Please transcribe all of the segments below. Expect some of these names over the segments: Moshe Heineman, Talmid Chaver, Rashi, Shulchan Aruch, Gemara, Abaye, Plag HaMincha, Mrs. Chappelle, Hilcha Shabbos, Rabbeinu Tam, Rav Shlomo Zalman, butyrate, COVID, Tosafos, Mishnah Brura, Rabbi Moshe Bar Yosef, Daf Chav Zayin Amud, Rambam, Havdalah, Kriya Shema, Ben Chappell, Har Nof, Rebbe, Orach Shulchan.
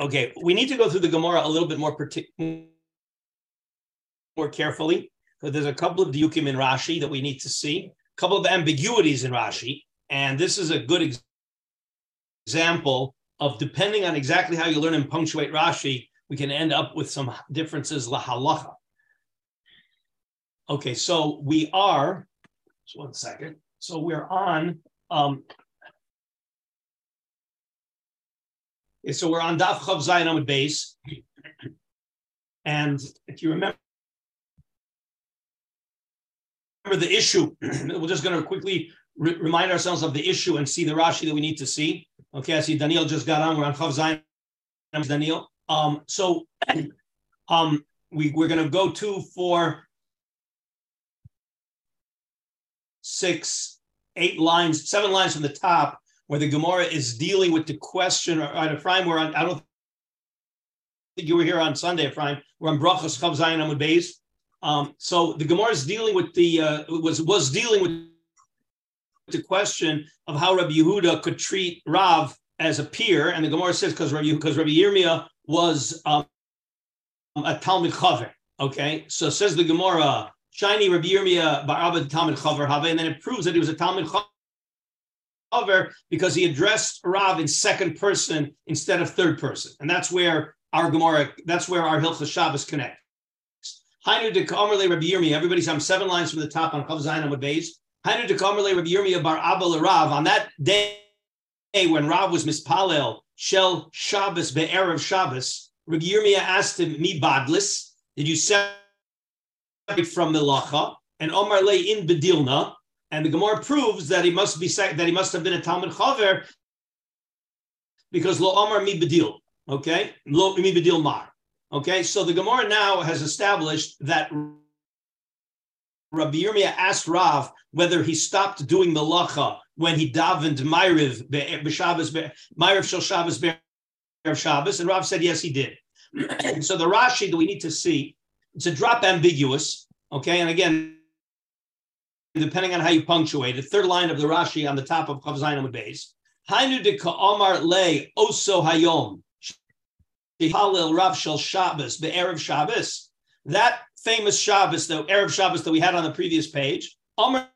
Okay, we need to go through the Gemara a little bit more carefully, because there's a couple of diukim in Rashi that we need to see, a couple of ambiguities in Rashi, and this is a good example of, depending on exactly how you learn and punctuate Rashi, we can end up with some differences lahalacha. Okay, so we are, just one second. So we're on, so we're on Daf Chav Zayin Amud base. And if you remember the issue, we're just going to quickly remind ourselves of the issue and see the Rashi that we need to see. Okay, I see Daniel just got on. We're on Chav Zayin Amud, Daniel. So we're going to go to 7 lines from the top, where the Gemara is dealing with the question. All right, Ephraim, we're on, I don't think you were here on Sunday, Ephraim. We're on Brachos Chav Zayin Amud Beis. So the Gemara is dealing with the was dealing with the question of how Rabbi Yehuda could treat Rav as a peer, and the Gemara says because Rabbi Yirmiyah was a Talmid Chaver. Okay, so says the Gemara. Shiny Rabbi Yirmiyah Barabba Talmid Chaver Have, and then it proves that he was a Talmid Chaver because he addressed Rav in second person instead of third person, and that's where our Gemara, that's where our Hilcha Shabbos connects. Hainu dekamerle Rabbi Yirmiyah. Everybody's on 7 lines from the top on Chav Zayin Amud Beis. Hainu dekamerle Rabbi Yirmiyah Barabba Rav. On that day when Rav was mispalel Shel Shabbos be'erev Shabbos, Rabbi Yirmiyah asked him, "Mi badlis? Did you say?" From Milacha and Omar lay in Bedilna, and the Gemara proves that he must be that he must have been a Talmid Chaver because Lo Omar Mi Bedil, okay, Lo Mi Bedil Mar, okay. So the Gemara now has established that Rabbi Yirmiyah asked Rav whether he stopped doing Milacha when he davened Ma'ariv B'Shabbos Ma'ariv Shel Shabbos B'Erev Shabbos, and Rav said yes, he did. So the Rashi that we need to see. It's a drop ambiguous, okay? And again, depending on how you punctuate it, third line of the Rashi on the top of Chav Zayin Amud Beis. Hainu de ka'amar le oso hayom. Halil Rav Shel Shabbos, the Erev Shabbos. That famous Shabbos, the Erev Shabbos that we had on the previous page. Amar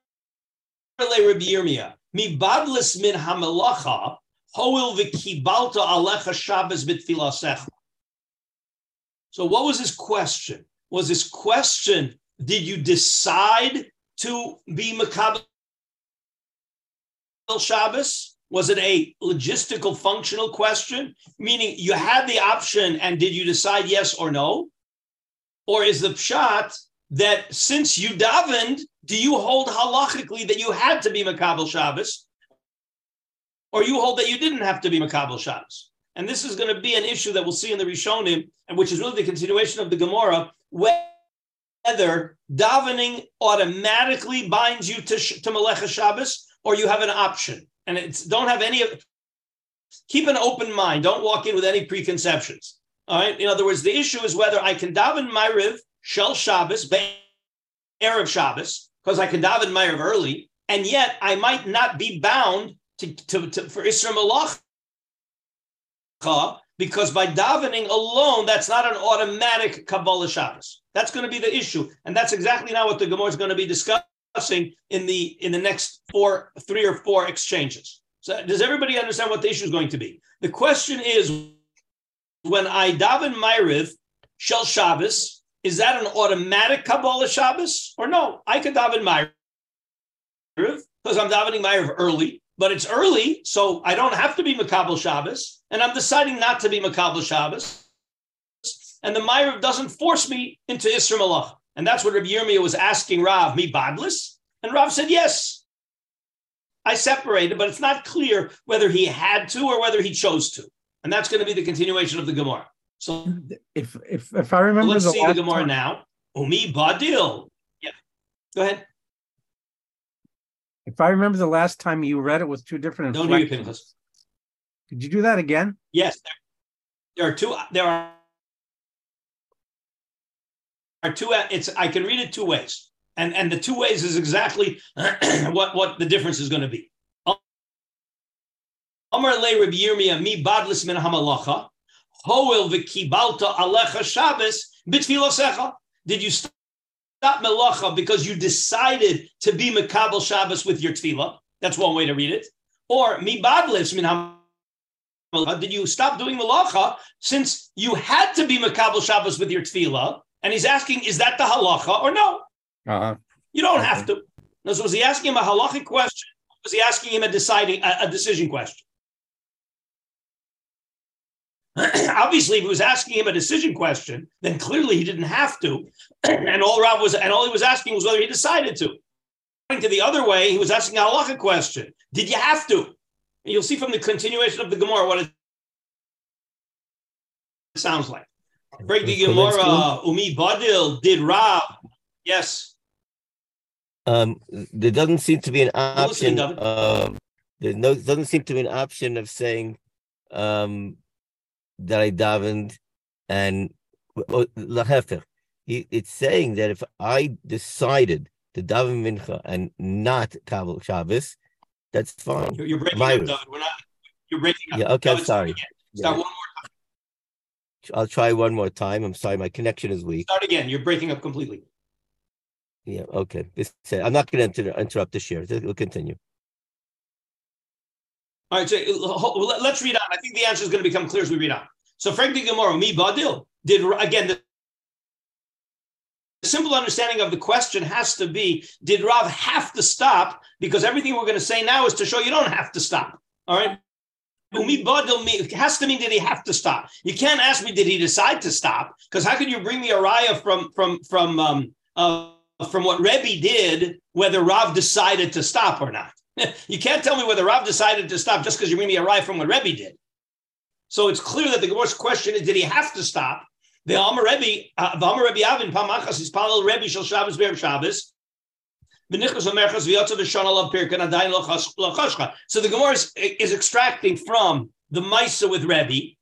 le Rabbi Yirmiyah. Mi badlis min hamelacha, hoil v'kibalta alecha Shabbos b'tfilasecha. So what was his question? Was his question, did you decide to be Makabel Shabbos? Was it a logistical, functional question? Meaning you had the option and did you decide yes or no? Or is the pshat that since you davened, do you hold halachically that you had to be Makabel Shabbos? Or you hold that you didn't have to be Makabel Shabbos? And this is going to be an issue that we'll see in the Rishonim, and which is really the continuation of the Gemara, whether davening automatically binds you to Melecha Shabbos, or you have an option. And it's don't have any of. Keep an open mind. Don't walk in with any preconceptions. All right. In other words, the issue is whether I can daven Ma'ariv Shel Shabbos Erev Shabbos because I can daven Ma'ariv early, and yet I might not be bound for Isra Melacha. Because by davening alone, that's not an automatic Kabbalah Shabbos. That's going to be the issue, and that's exactly now what the Gemara is going to be discussing in the next three or four exchanges. So, does everybody understand what the issue is going to be? The question is, when I daven Ma'ariv Shel Shabbos, is that an automatic Kabbalah Shabbos or no? I could daven Ma'ariv because I'm davening Ma'ariv early. But it's early, so I don't have to be Makabel Shabbos, and I'm deciding not to be Makabel Shabbos, and the Ma'ariv doesn't force me into Isra Melacha. And that's what Rabbi Yirmiyah was asking Rav, mi badlis? And Rav said, yes, I separated, but it's not clear whether he had to or whether he chose to. And that's going to be the continuation of the Gemara. So if I remember, let's see the Gemara now. Umi badil. Yeah, go ahead. If I remember the last time you read it with two different inflections. Don't do your pinchas. Could you do that again? Yes. There are two. I can read it two ways. And the two ways is exactly what the difference is going to be. Amar le Rabbi Yirmiyah mi badlis min hamalacha Hoel v'kibalta alecha Shabbos b'tfilosecha. Did you stop melacha because you decided to be mekabel Shabbos with your tefillah? That's one way to read it. Or mibadlis min hamelacha. Did you stop doing melacha since you had to be mekabel Shabbos with your tefillah? And he's asking, is that the halacha or no? Uh-huh. You don't have to. Now, so was he asking him a halachic question? Or was he asking him a decision question? Obviously, if he was asking him a decision question, then clearly he didn't have to. And all he was asking was whether he decided to. Going to the other way, he was asking a halachic question. Did you have to? And you'll see from the continuation of the Gemara what it sounds like. Break the Gemara. Umi Badil did Rav. Yes. There doesn't seem to be an option. Doesn't seem to be an option of saying that I davened and lahefer. It's saying that if I decided to daven mincha and not kabel Shabbos, that's fine. You're breaking up, David. You're breaking up. Yeah. Okay. David, sorry. Start one more time. I'll try one more time. I'm sorry, my connection is weak. Start again. You're breaking up completely. Yeah, okay. I'm not going to interrupt the share. We'll continue. All right, so let's read on. I think the answer is going to become clear as we read on. So, Frank de Gamora, mi badil, did again, the simple understanding of the question has to be, did Rav have to stop? Because everything we're going to say now is to show you don't have to stop. All right? Umi badil has to mean, did he have to stop? You can't ask me, did he decide to stop? Because how could you bring me a raya from what Rebbe did, whether Rav decided to stop or not. You can't tell me whether Rav decided to stop just because you bring me a raya from what Rebbe did. So it's clear that the Gemara's question is, did he have to stop? The Amar Rebbe, Avin Pamachas is Palal Rebbe Shel Shabbos Be'er Shabbos. So the Gemara is extracting from the Maisa with Rebbe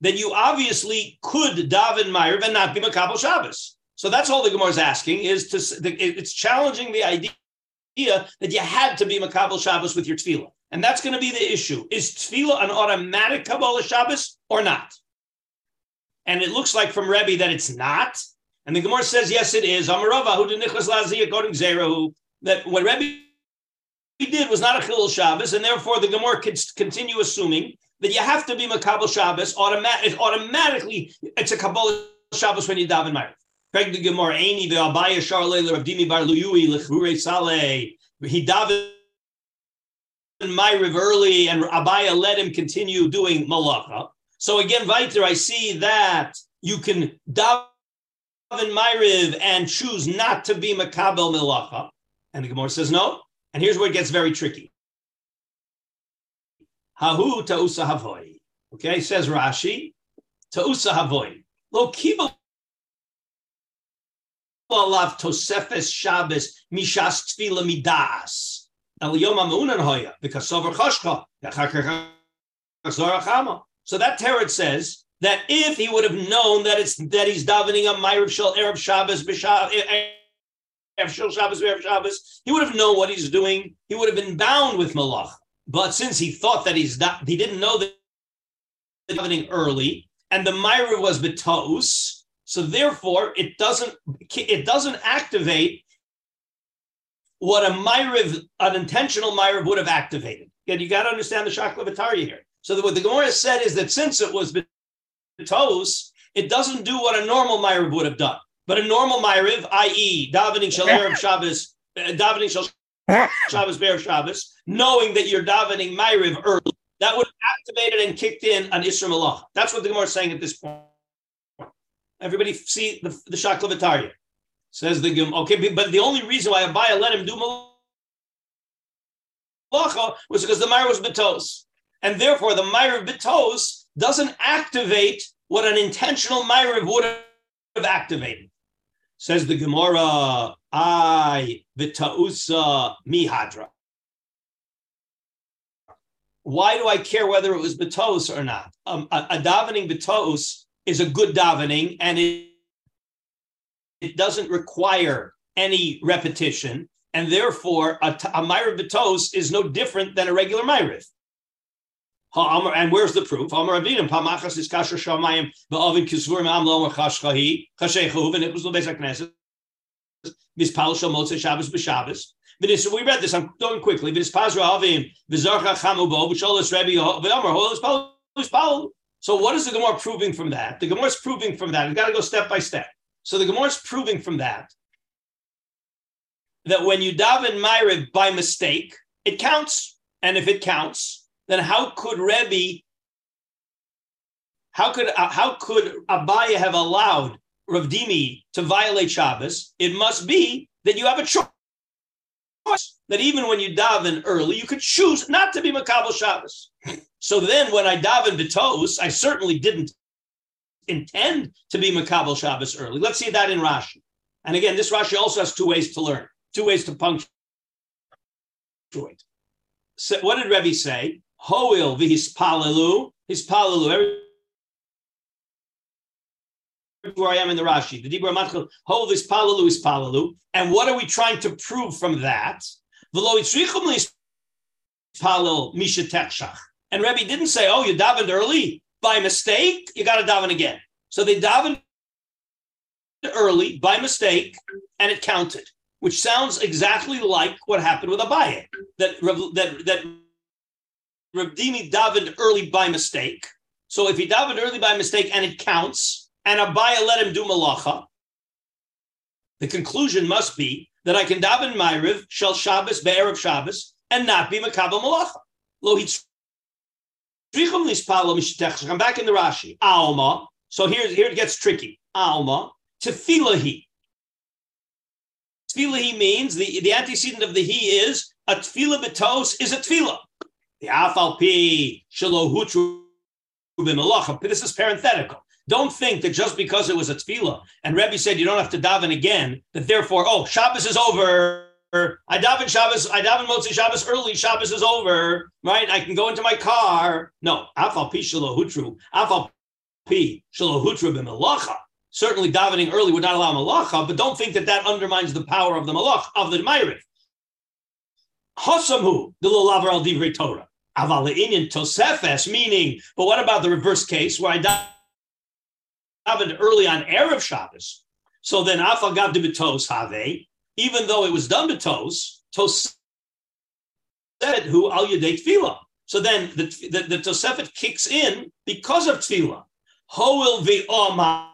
that you obviously could daven Ma'ariv and not be Makabel Shabbos. So that's all the Gemara is asking, it's challenging the idea that you had to be Makabel Shabbos with your tefillah. And that's going to be the issue. Is tefillah an automatic Kabbalah Shabbos or not? And it looks like from Rebbe that it's not. And the Gemara says, yes, it is. That what Rebbe did was not a Chilul Shabbos, and therefore the Gemara could continue assuming that you have to be Makabel Shabbos. Automatically, it's a Kabbalah Shabbos when you daven Ma'ariv. He davened Ma'ariv early, and Abaye let him continue doing malacha. So again, Viter, I see that you can daven Ma'ariv and choose not to be Makabel Malacha. And the Gemara says no. And here's where it gets very tricky. Hahu ta'usa havoi. Okay, says Rashi. Ta'usa havoi. Lo kibo. Tosefes Shabbos mishas tefila midas el yom ha'meunan hoya v'kasover choshcha v'chakar chazor hachama. So that Teretz says that if he would have known that he's davening on Ma'ariv Shel Erev Shabbos Erev Shabbos, he would have known what he's doing. He would have been bound with malacha. But since he thought that he didn't know that he's davening early and the Ma'ariv was betos. So therefore, it doesn't activate what an intentional Ma'ariv would have activated. Again, you got to understand the Shaklavataria here. So what the Gemara said is that since it was betos, it doesn't do what a normal Ma'ariv would have done. But a normal Ma'ariv, i.e., davening Shel Erev Shabbos, davening Shel Shabbos Be'er Shabbos, knowing that you're davening Ma'ariv early, that would have activated and kicked in an Isra Malach. That's what the Gemara is saying at this point. Everybody see the Shaklavataria. Says the Gemara. Okay, but the only reason why Abaye let him do Malacha was because the Ma'ariv was betos. And therefore, the Ma'ariv betos doesn't activate what an intentional Ma'ariv would have activated. Says the Gemara, I betausa mihadra. Why do I care whether it was betos or not? A davening betos is a good davening, and it doesn't require any repetition, and therefore a Ma'ariv betos is no different than a regular Ma'ariv. And where's the proof? And it was the Beis Knesset. We read this. I'm going quickly. So what is the Gemara proving from that? The Gemara is proving from that. We've got to go step by step. So the Gemara is proving from that that when you daven Ma'ariv by mistake, it counts. And if it counts, then how could Abaye have allowed Rav Dimi to violate Shabbos? It must be that you have a choice, that even when you daven early, you could choose not to be Makabel Shabbos. So then when I daven B'tos, I certainly didn't intend to be Makabel Shabbos early. Let's see that in Rashi. And again, this Rashi also has two ways to learn, two ways to punctuate. So what did Rebbe say? Hoil v'hispalelu, hispalelu. Where I am in the Rashi, the Dibur Matchil, Hov is Palalu, and what are we trying to prove from that? And Rebbe didn't say, oh, you davened early by mistake, you got to daven again. So they davened early by mistake, and it counted, which sounds exactly like what happened with Abaye, that Rav Dimi davened early by mistake. So if he davened early by mistake and it counts, and Abaye let him do malacha, the conclusion must be that I can daven Ma'ariv, Shel Shabbos, Be'erev Shabbos, and not be Makabel Malacha. I'm back in the Rashi. Alma. So here it gets tricky. Alma. Tefilahi. Tefilahi means the antecedent of the he is a tefila betos is a tefila. The afal pi shalohutru b'malacha. This is parenthetical. Don't think that just because it was a tefillah and Rebbe said you don't have to daven again, that therefore, oh, Shabbos is over. I daven Motzi Shabbos early. Shabbos is over, right? I can go into my car. No, afal pi shalohutru. Afal pi shalohutru b'malacha. Certainly, davening early would not allow malacha, but don't think that that undermines the power of the malach of the Ma'ariv. Hosamhu the lolavar al divrei Torah. Aval le'inyan tosefes, meaning, but what about the reverse case where I davened early on Erev Shabbos? So then, Afal Gav de B'tos Have, even though it was done B'tos, Tosefet Hu Al Yedei Tefila. So then the Tosefet kicks in because of Tefila. Hoil V'Omar,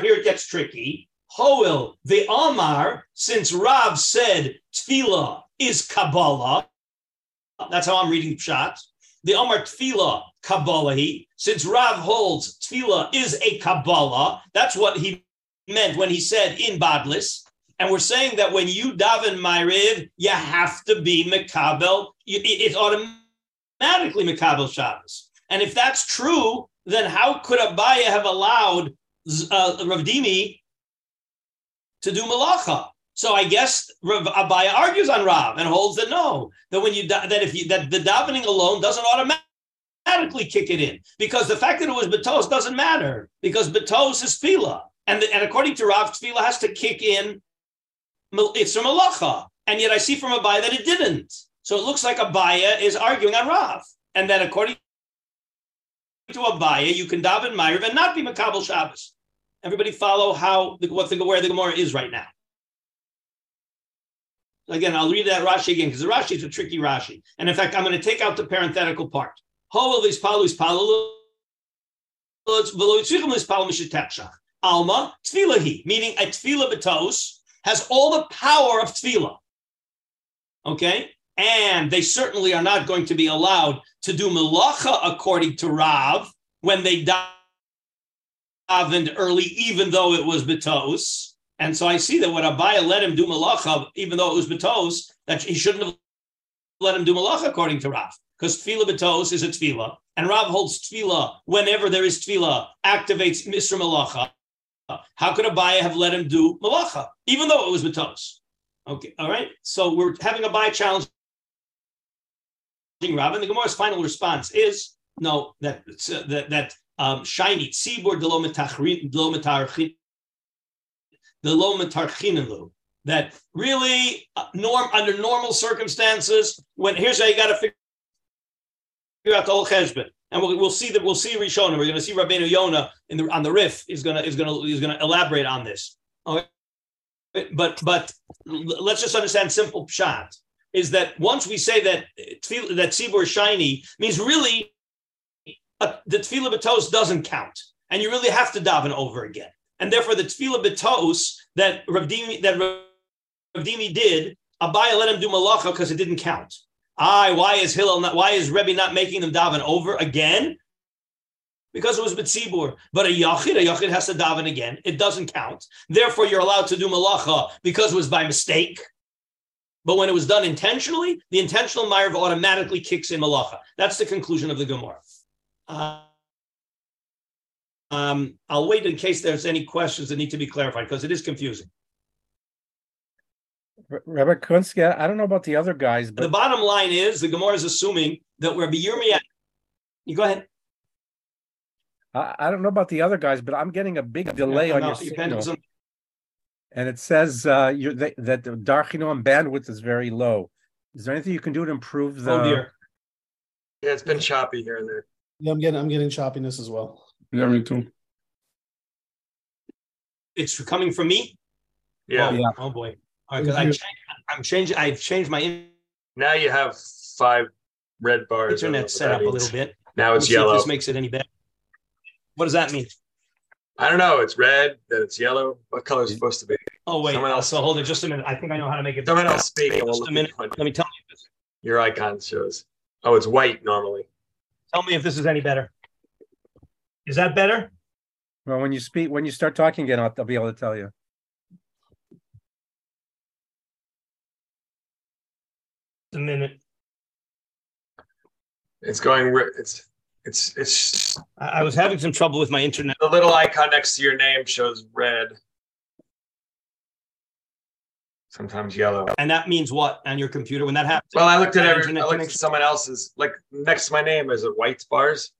here it gets tricky. Hoil V'Omar, since Rav said Tefila is Kabbalah, that's how I'm reading Pshat. The Omar Tefila Kabbalahi, since Rav holds Tefila is a Kabbalah, that's what he meant when he said in Badlis. And we're saying that when you daven Ma'ariv, you have to be Mekabel. It's automatically Mekabel Shabbos. And if that's true, then how could Abaye have allowed Rav Dimi to do Malacha? So I guess Abaye argues on Rav and holds that no, that when you that the davening alone doesn't automatically kick it in, because the fact that it was B'tos doesn't matter, because B'tos is Tefila, and according to Rav, Tefila has to kick in it's from Malacha, and yet I see from Abaye that it didn't. So it looks like Abaye is arguing on Rav, and that according to Abaye, you can daven Ma'ariv and not be Makabel Shabbos. Everybody follow where the Gemara is right now. Again, I'll read that Rashi again, because the Rashi is a tricky Rashi. And in fact, I'm going to take out the parenthetical part. Alma tfilahi, meaning a tfila betos has all the power of tfila. Okay? And they certainly are not going to be allowed to do melacha according to Rav when they davened early, even though it was betos. And so I see that when Abaye let him do malacha, even though it was B'tos, that he shouldn't have let him do malacha according to Rav, because tefila B'tos is a tefila, and Rav holds tefila whenever there is tefila, activates Misra malacha. How could Abaye have let him do malacha, even though it was B'tos? Okay, all right? So we're having Abaye challenge Rav, and the Gemara's final response is, no, that shiny tzibur d'lo metarchin, the lo metarchinalu, that really under normal circumstances, when here's how you got to figure out the whole cheshbon. And we'll see that we'll see Rishonim. We're going to see Rabbeinu Yonah on the Rif is going to elaborate on this. Okay? But let's just understand simple pshat is that once we say that tzibur shiny means really the tefillah b'tos doesn't count, and you really have to daven over again. And therefore, the tefillah b'tos that Rav Dimi did, Abaye let him do malacha because it didn't count. Why is Rebbe not making them daven over again? Because it was b'tzibur. But a yachid has to daven again. It doesn't count. Therefore, you're allowed to do malacha because it was by mistake. But when it was done intentionally, the intentional ma'ariv automatically kicks in malacha. That's the conclusion of the Gemara. I'll wait in case there's any questions that need to be clarified because it is confusing. Rabbi Kunske, I don't know about the other guys, but the bottom line is the Gemara is assuming that Rabbi Yirmiyah. You go ahead. I don't know about the other guys, but I'm getting a big delay on your signal. And it says that the Darchinon bandwidth is very low. Is there anything you can do to improve the? Oh dear. Yeah, it's been choppy here and there. Yeah, I'm getting choppiness as well. Yeah, me too. It's coming from me. Yeah. Oh, yeah. Oh boy. All right, I've changed my. Now you have 5 red bars. Internet set up a little bit. Now it's yellow. See if this makes it any better. What does that mean? I don't know. It's red, then it's yellow. What color is it supposed to be? Oh, wait. Someone else. So hold it just a minute. I think I know how to make it. Someone else speak. Just a minute. Let me tell you this. Your icon shows. Oh, it's white normally. Tell me if this is any better. Is that better? Well, when you start talking again, I'll be able to tell you. A minute. It's going. It's. I was having some trouble with my internet. The little icon next to your name shows red. Sometimes yellow. And that means what on your computer when that happens? Well, I looked at everything. I looked at someone else's. Like next to my name is it white bars?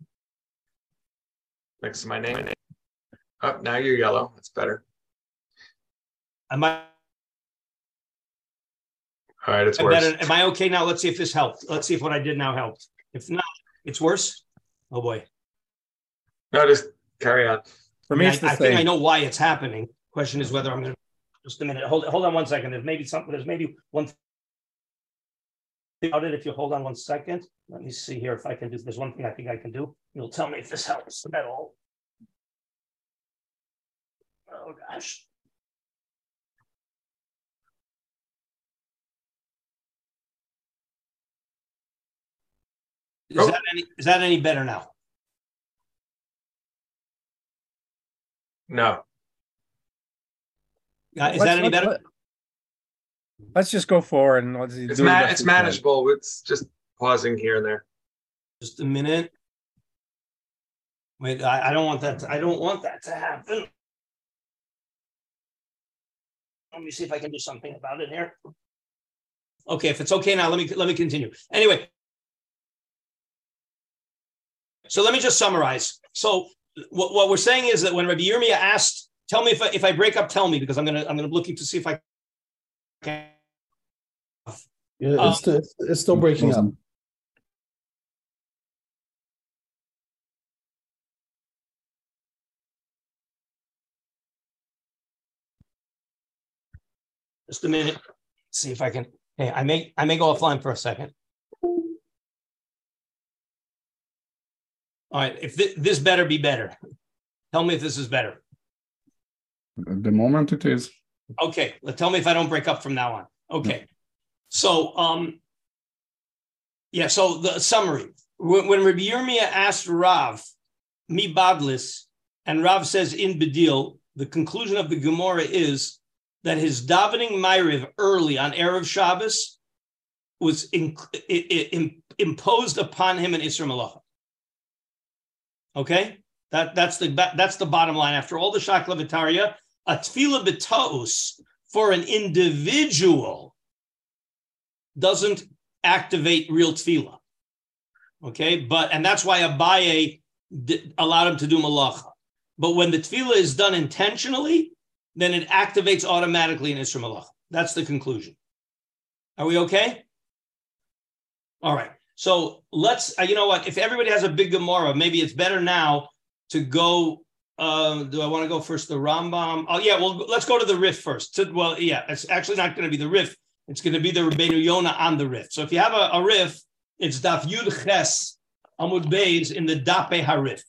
Next to my name. Oh, now you're yellow. That's better. All right, it's worse. Am I okay now? Let's see if this helped. Let's see if what I did now helped. If not, it's worse. Oh boy. No, just carry on. For me, it's the same. I think I know why it's happening. Question is whether I'm going to. Just a minute. Hold on one second. There's maybe one thing about it. If you hold on one second, let me see here if I can do. There's one thing I think I can do. You'll tell me if this helps at all. Oh gosh. Is that any better now? No. Is that any better? Let's just go forward and let's see. It's manageable. It's just pausing here and there. Just a minute. Wait, I don't want that to happen. Let me see if I can do something about it here. Okay, if it's okay now, let me continue. Anyway. So let me just summarize. So what we're saying is that when Rabbi Yirmiyah asked, tell me if I break up, tell me, because I'm going to be looking to see if I can. Yeah, it's still breaking up. Just a minute. See if I can. Hey, I may go offline for a second. All right, if this better be better. Tell me if this is better. At the moment it is. Okay, tell me if I don't break up from now on. Okay, yeah. So, so the summary. When Rabbi Yirmiyah asked Rav, mi badlis, and Rav says in bedil, the conclusion of the Gemara is that his davening ma'ariv early on Erev Shabbos was imposed upon him in Isra Malacha. Okay, that's the bottom line. After all the shaklavitaria, a tefillah b'taus for an individual doesn't activate real tefillah. Okay, and that's why Abaye allowed him to do malacha. But when the tefillah is done intentionally, then it activates automatically in Isra Malacha. That's the conclusion. Are we okay? All right. So let's, you know what, if everybody has a big Gemara, maybe it's better now to go, do I want to go first the Rambam? Oh, yeah, well, let's go to the Rif first. Well, yeah, it's actually not going to be the Rif. It's going to be the Rabbeinu Yonah on the Rif. So if you have a Rif, it's Daf Yud Ches Amud Beis in the Dape HaRif.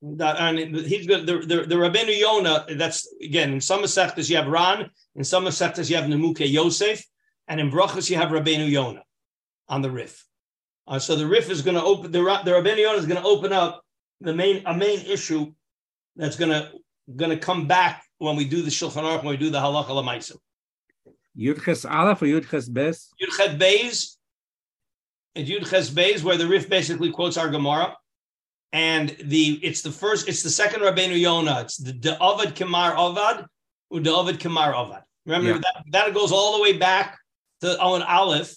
And he's good. The Rabbeinu Yonah, that's again, in some Masechtas you have Ran, in some Masechtas you have Nemuke Yosef, and in Brachas you have Rabbeinu Yonah on the Rif. So the Rif is going to open, the Rabbeinu Yonah is going to open up a main issue that's going to come back when we do the Shulchan Aruch, when we do the Halacha L'Maisa. Yudches Aleph or Yudches Beis? Yudches Beis. It's Yudches Beis where the Rif basically quotes our Gemara. And it's the second Rabbeinu Yonah. It's the Ovid Kamar Ovad, or the Ovid Kamar Ovad. Remember that goes all the way back to Owen Aleph,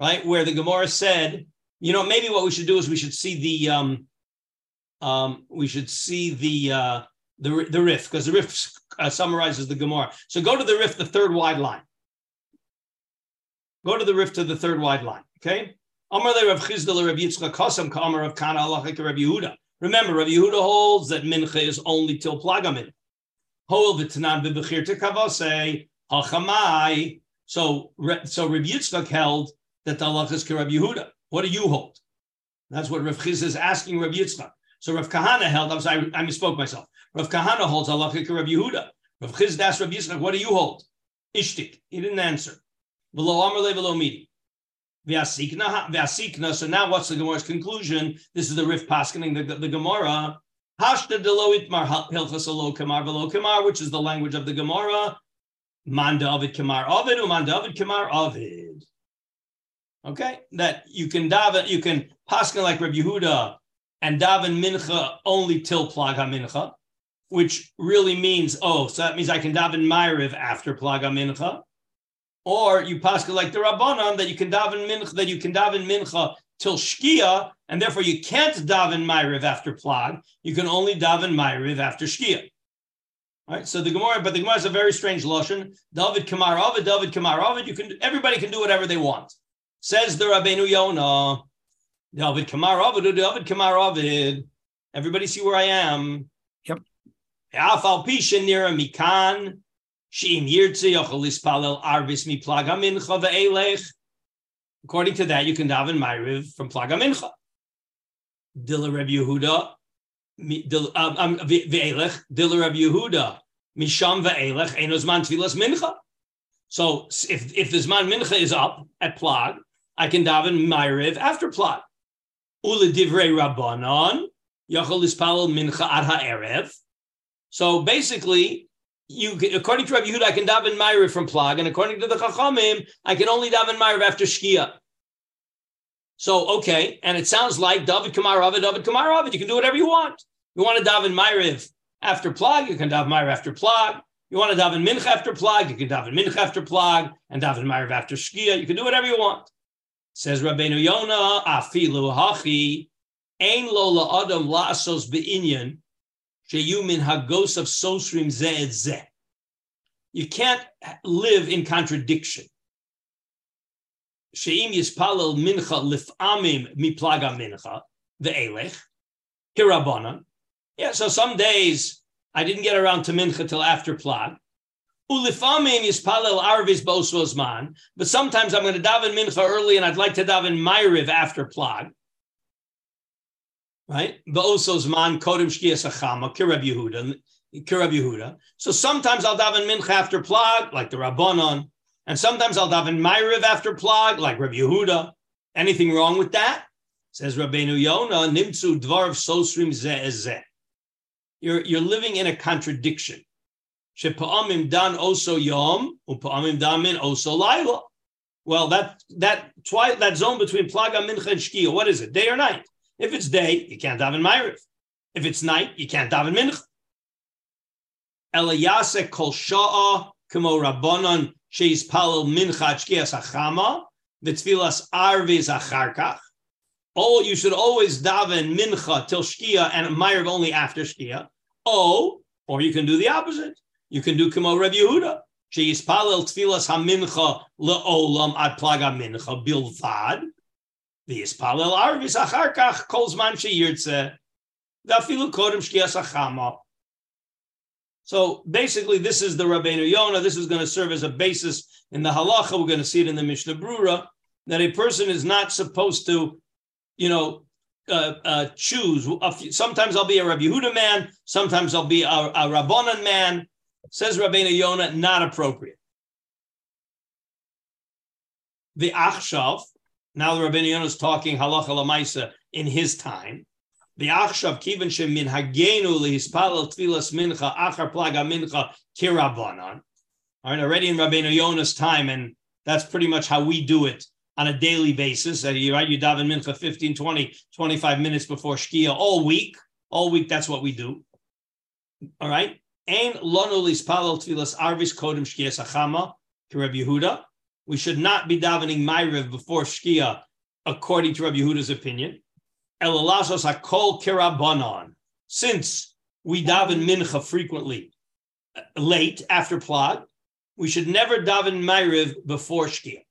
right? Where the Gemara said, you know, maybe what we should do is we should see the Rif, because the Rif summarizes the Gemara. So go to the Rif, the third wide line. Go to the Rif to the third wide line. Okay. Remember, Rabbi Yehuda holds that mincha is only till plagamin. So Rabbi Yitzchak held that the halach is Rabbi Yehuda. What do you hold? That's what Rav Chiz is asking Rabbi Yitzchak. So Rav Kahana held, I'm sorry, I misspoke myself. Rav Kahana holds halach is Rabbi Yehuda. Rav Chiz asked Rabbi Yitzchak, what do you hold? Ishtik. He didn't answer. V'lo amar le v'lo midi. V'asikna. So now, what's the Gemara's conclusion? This is the Rif paskening the Gemara. Hashta deloit mar hilchas alo kamar velo kamar, which is the language of the Gemara. Man David kamar ovid uman David kamar ovid. Okay, that you can daven, you can pasken like Rabbi Yehuda and daven mincha only till plag hamincha, which really means so that means I can daven my Rif after plag hamincha. Or you pascha like the Rabbanan that you can daven mincha till shkia, and therefore you can't daven ma'ariv after plag. You can only daven ma'ariv after shkia. All right. So the Gemara is a very strange lashon. David kamar ovid. Everybody can do whatever they want. Says the Rabbeinu Yonah. David kamar ovid. Everybody see where I am? Yep. Afal pishin nira mikan. According to that, you can daven ma'ariv from plaga mincha. Dil Rabbi Yehuda misham ve'elech eino zman tfilas mincha. So if the zman mincha is up at plag, I can daven ma'ariv after plag. Ule divrei rabbanon yachol lispalel mincha ad ha'erev. So basically, according to Rabbi Yehuda, I can daven ma'ariv from plag, and according to the Chachamim, I can only daven ma'ariv after shkia. So, okay, and it sounds like David kamar ovid. You can do whatever you want. You want to daven ma'ariv after plag, you can daven ma'ariv after plag. You want to daven mincha after plag, you can daven mincha after plag, and daven ma'ariv after shkia. You can do whatever you want. Says Rabbeinu Yonah, afilu hachi ein lo la'adam la'asos be'inyan. You can't live in contradiction. Yeah, so some days I didn't get around to mincha till after plag. But sometimes I'm going to daven mincha early and I'd like to daven ma'ariv after plag. Right? So sometimes I'll daven mincha after plag, like the Rabbanon, and sometimes I'll daven ma'ariv after plag, like Rabbi Yehuda. Anything wrong with that? Says Rabbeinu Yonah, nimtzu dvar sosrim zeh. You're living in a contradiction. Shepa'amim dan oso yom, upa'amim dan min oso laila. Well, that zone between plag mincha and shkia, what is it? Day or night? If it's day, you can't daven ma'ariv. If it's night, you can't daven mincha. Eliyaseh kol sha'a kamo rabbanon sheis palel mincha shkias achama v'tfilas arvis acharkach. Oh, you should always daven mincha till shkia and ma'ariv only after shkia. Or you can do the opposite. You can do kamo Rabbi Yehuda sheyispalel tfilas hamincha leolam ad plaga mincha bilvad veyispalel arvis acharkach kol zman sheyirtze v'afilu kodem shkias hachama. So basically, this is the Rabbeinu Yonah. This is going to serve as a basis in the halacha. We're going to see it in the Mishnah Brura that a person is not supposed to, choose. Sometimes I'll be a Rav Yehuda man. Sometimes I'll be a Rabbanan man. Says Rabbeinu Yonah, not appropriate. The Achshav, now the Rabbeinu Yonah is talking halacha l'maisa in his time. The Achshav kiven shemin hagenu lehispalel tfilas mincha achar plaga mincha kirabanan. All right, already in Rabbeinu Yonah's time, and that's pretty much how we do it on a daily basis. You daven mincha 15, 20, 25 minutes before shkia all week. All week, that's what we do. All right. Ein lanu lehispalel tfilas arvis kodem shkias achama to Rabbi Yehuda. We should not be davening ma'ariv before shkia, according to Rabbi Yehuda's opinion. Since we daven mincha frequently late after plod, we should never daven ma'ariv before shkia.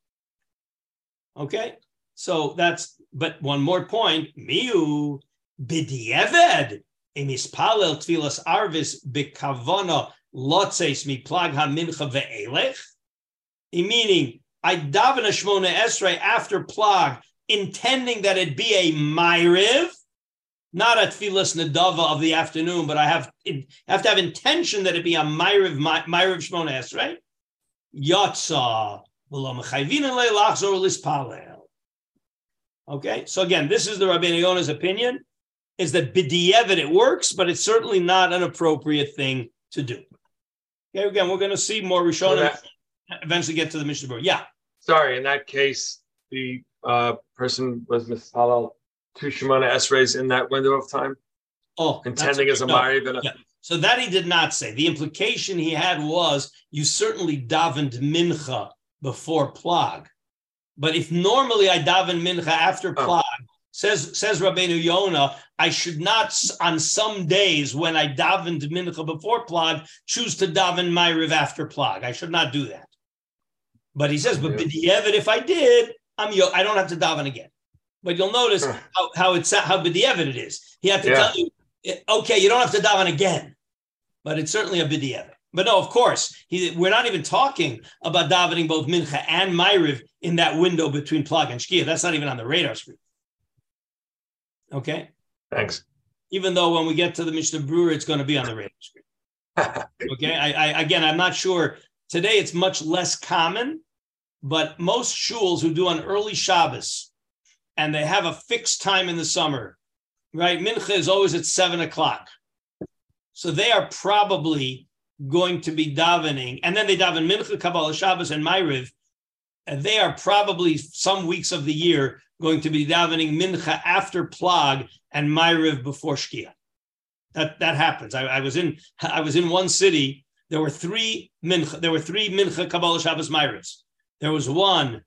Okay, so that's. But one more point: miu b'diavad imispalel tfilas arvis b'kavana lotzeis miplag hamincha ve'elech. Meaning, I daven a shmona esrei after plod, intending that it be a ma'ariv, not a tfilas nedava of the afternoon, but I have to have intention that it be a ma'ariv shmona esrei. Yatsa v'lo mechayvin le'lachzor lispalel. Okay, so again, this is the Rabbeinu Yonah's opinion: is that b'diavad it works, but it's certainly not an appropriate thing to do. Okay, again, we're going to see more Rishonim eventually get to the Mishnah Berurah. Yeah. Sorry, in that case, the person was mispalel two Shemona Esreis in that window of time, intending as a ma'ariv. No. Yeah. So that he did not say. The implication he had was you certainly davened mincha before plag, but if normally I daven mincha after plag, says Rabbeinu Yonah, I should not on some days when I davened mincha before plag choose to daven ma'ariv after plag. I should not do that. But he says, but b'diavad if I did, I don't have to daven again. But you'll notice how b'diavad it is. He had to tell you, okay, you don't have to daven again. But it's certainly a b'diavad. But no, of course, we're not even talking about davening both mincha and ma'ariv in that window between plag and shkia. That's not even on the radar screen. Okay? Thanks. Even though when we get to the Mishnah Brewer, it's going to be on the radar screen. Okay? Again, I'm not sure. Today, it's much less common. But most shuls who do an early Shabbos, and they have a fixed time in the summer, right? Mincha is always at 7 o'clock. So they are probably going to be davening. And then they daven Mincha, Kabbalah, Shabbos, and Ma'ariv. And they are probably some weeks of the year going to be davening Mincha after Plag and Ma'ariv before Shkia. That happens. I was in one city. There were three Mincha, Kabbalah, Shabbos, Ma'arivs. There was one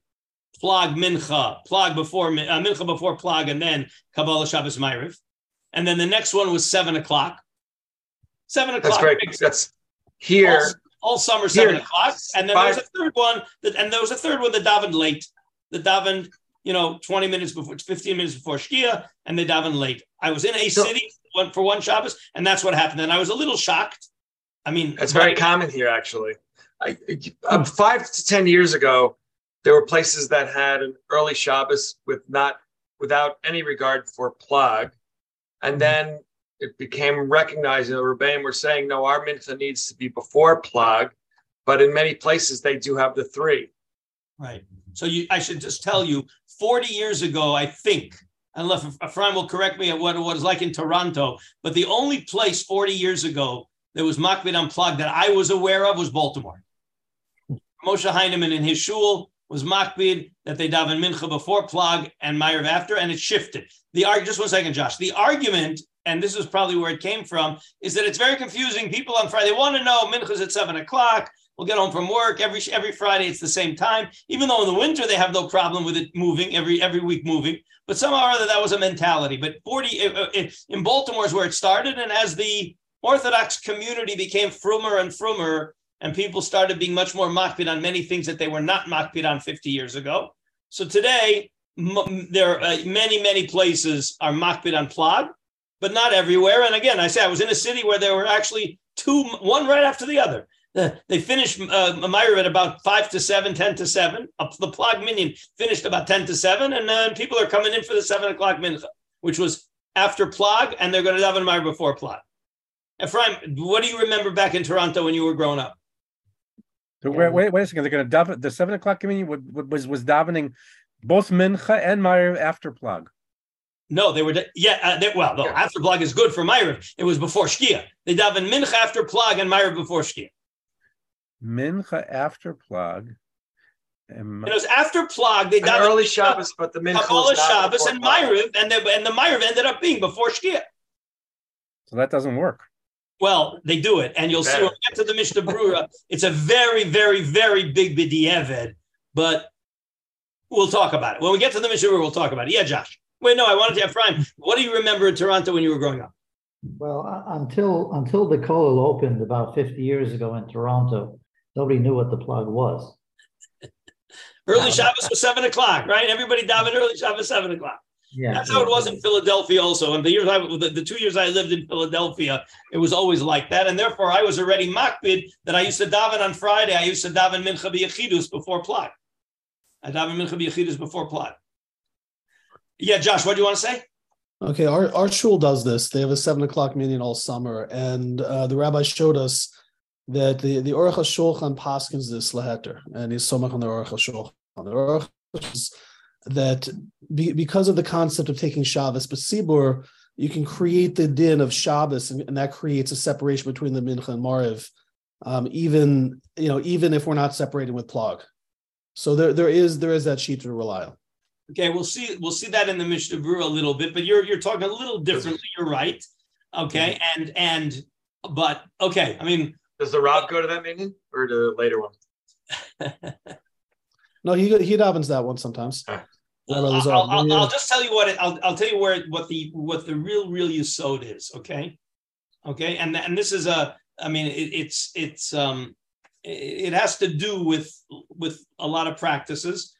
mincha before plag, and then Kabbalah Shabbos Ma'ariv, and then the next one was 7 o'clock. 7 o'clock. That's great. That's here all summer here. 7 o'clock, and then there was a third one. That davened late. That davened 20 minutes before, 15 minutes before shkia, and they davened late. I was in a city for one Shabbos, and that's what happened. And I was a little shocked. I mean, that's very common here, actually. 5 to 10 years ago, there were places that had an early Shabbos without any regard for plag, and then it became recognized. The Rebbeim were saying, no, our mincha needs to be before plag, but in many places they do have the three. Right. So I should just tell you, 40 years ago, I think, unless Ephraim will correct me at what it was like in Toronto, but the only place 40 years ago that was makbid on plag that I was aware of was Baltimore. Moshe Heineman in his shul was makbid that they daven mincha before plag and ma'ariv after, and it shifted. Just one second, Josh. The argument, and this is probably where it came from, is that it's very confusing. People on Friday want to know, mincha's at 7 o'clock, we'll get home from work, every Friday it's the same time, even though in the winter they have no problem with it moving, every week moving, but somehow or other that was a mentality. But in Baltimore is where it started, and as the Orthodox community became frumer and frumer, and people started being much more makpid on many things that they were not makpid on 50 years ago. So today, there are many places are makpid on plod, but not everywhere. And again, I say I was in a city where there were actually two, one right after the other. They finished Ma'ariv at about 5 to 7, 10 to 7. The plod minyan finished about 10 to 7, and then people are coming in for the 7 o'clock mincha, which was after plod, and they're going to daven Ma'ariv before plod. Ephraim, what do you remember back in Toronto when you were growing up? So wait a second. They're going to daven the 7 o'clock communion was davening both mincha and Ma'ariv after plod. No, they were after plod is good for Ma'ariv. It was before shkia. They daven mincha after plod and Ma'ariv before shkia. Mincha after plod. And it was after plod. They daven early Shabbos, but the mincha was Shabbos and Ma'ariv, and the Ma'ariv ended up being before shkia. So that doesn't work. Well, they do it, and you'll see when we get to the Mishnah Brura, it's a very, very, very big b'diavad, but we'll talk about it. When we get to the Mishnah Brura, we'll talk about it. Yeah, Josh. Wait, no, I wanted to have Ephraim. What do you remember in Toronto when you were growing up? Well, until the kollel opened about 50 years ago in Toronto, nobody knew what the plug was. Early Shabbos was 7 o'clock, right? Everybody davened early Shabbos 7 o'clock. Yeah, that's how it was in Philadelphia also. And the 2 years I lived in Philadelphia, it was always like that. And therefore, I was already makbid that I used to daven on Friday. I used to daven mincha b'yechidus before plod. I daven mincha b'yechidus before plod. Yeah, Josh, what do you want to say? Okay, our shul does this. They have a 7 o'clock minyan all summer. And the rabbi showed us that the Orach Shulchan paskins this leheter. And he's so much on the Orach Shulchan. The Orach Shulchan because of the concept of taking Shabbos, but Sibur, you can create the din of Shabbos, and that creates a separation between the Mincha and Mariv, even if we're not separated with Plog. So there is that sheet to rely on. Okay, we'll see that in the Mishnah Brura a little bit, but you're talking a little differently. You're right. Okay, but okay, I mean, does the Rav go to that meeting or the later one? No, he davens that one sometimes. I'll just tell you what the real yesod is. Okay, and this is it has to do with a lot of practices.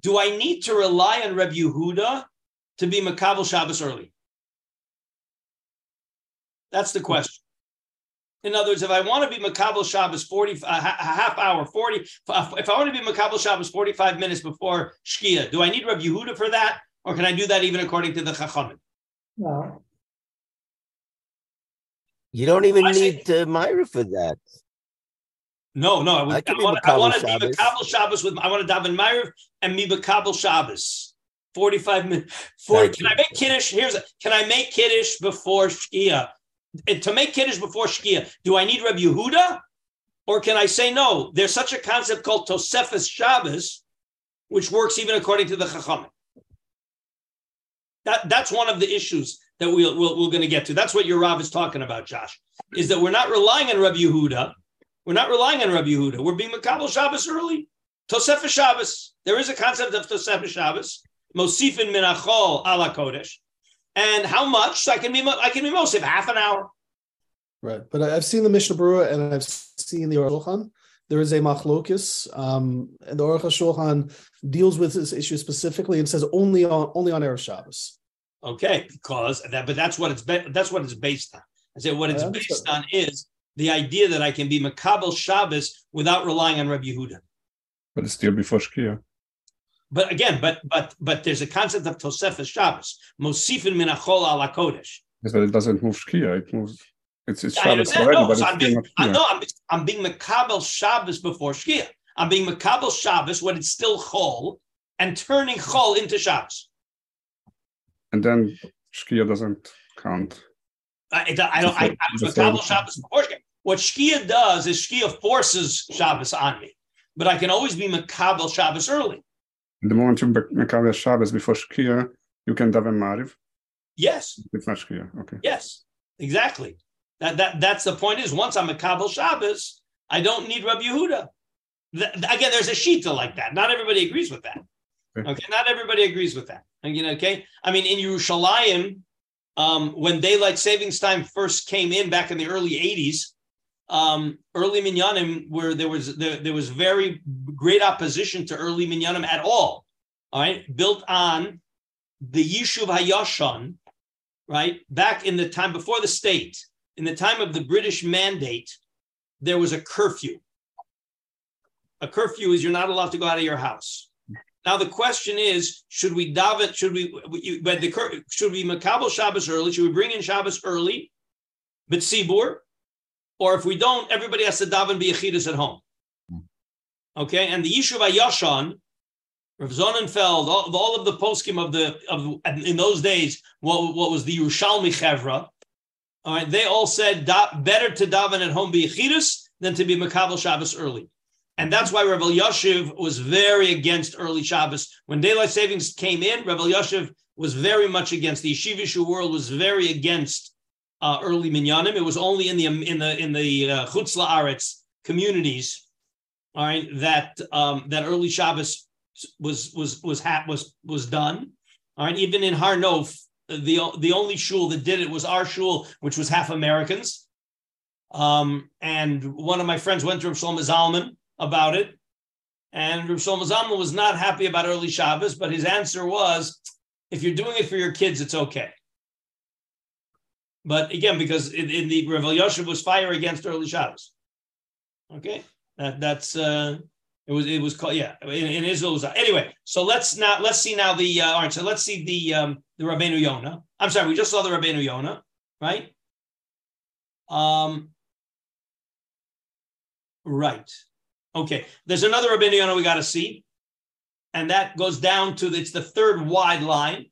Do I need to rely on Rabbi Yehuda to be makabel Shabbos early? That's the question. In other words, if I want to be makabel Shabbos 45 minutes before shkia, do I need Rabbi Yehuda for that, or can I do that even according to the Chachamim? No, you don't even need Myra for that. No, I want to be makabel Shabbos I want to daven Myra and be makabel Shabbos 45 minutes. Can I make kiddush before shkia? And to make kiddush before shkia, do I need Rabbi Yehuda, or can I say no? There's such a concept called Tosafos Shabbos, which works even according to the Chachamim. That's one of the issues that we're going to get to. That's what your Rav is talking about, Josh. Is that we're not relying on Rabbi Yehuda. We're not relying on Rabbi Yehuda. We're being makabel Shabbos early. Tosafos Shabbos. There is a concept of Tosafos Shabbos. Mosifin min achol ala kodesh. And how much? So I can be mosif half an hour. Right. But I've seen the Mishnah Brura and I've seen the Orach Shulchan. There is a machlokus. And the Orach Shulchan deals with this issue specifically and says only on Erev Shabbos. Okay, that's what it's based on. I say what it's based on is the idea that I can be makabel Shabbos without relying on Rabbi Yehuda. But it's still before Shkia. But again, but there's a concept of Tosafos Shabbos, Mosifin min achol ala kodesh. Yes, but it doesn't move Shkia. It moves. It's Shabbos already. No, I'm being makabel Shabbos before Shkia. I'm being makabel Shabbos when it's still chol and turning chol into Shabbos. And then Shkia doesn't count. I'm makabel Shabbos before Shkia. What Shkia does is Shkia forces Shabbos on me, but I can always be makabel Shabbos early. The moment you makabel Shabbos before Shkia, you can daven Ma'ariv. Yes. Before Shkia, okay. Yes, exactly. That's the point. Is once I'm makabel Shabbos, I don't need Rabbi Yehuda. Again, there's a shita like that. Not everybody agrees with that. Okay, not everybody agrees with that. Okay, I mean in Yerushalayim, when daylight savings time first came in back in the early '80s, early minyanim where there was very great opposition to early minyanim at all. All right, built on the Yishuv Hayashan, right? Back in the time before the state, in the time of the British Mandate, there was a curfew. A curfew is you're not allowed to go out of your house. Now the question is, should we daven? Should we makabel Shabbos early? Should we bring in Shabbos early, but Sibur? Or if we don't, everybody has to daven b'yechidas at home. Okay, and the Yishuv Hayashan, Rav Zonenfeld, all of the poskim in those days, what was the Yerushalmi Chevra, all right, they all said better to daven at home b'yechidas than to be makabel Shabbos early. And that's why Rabbi Yoshe was very against early Shabbos. When daylight savings came in, Rabbi Yoshe was very much against. The yeshivish world was very against early minyanim. It was only in the Chutz La'aretz communities, all right, that early Shabbos was done. All right, even in Har Nof, the only shul that did it was our shul, which was half Americans. And one of my friends went to Rav Shlomo Zalman about it, and Rav Shlomo Zalman was not happy about early Shabbos, but his answer was, if you're doing it for your kids, it's okay. But again, because in the Rav Yoshe was fire against early Shabbos. Okay, that's called, yeah, in Israel it was anyway. So let's see the Rabbeinu Yonah. I'm sorry, we just saw the Rabbeinu Yonah, right? Right. Okay, there's another Rabbeinu Yonah we got to see, and that goes down to it's the third wide line.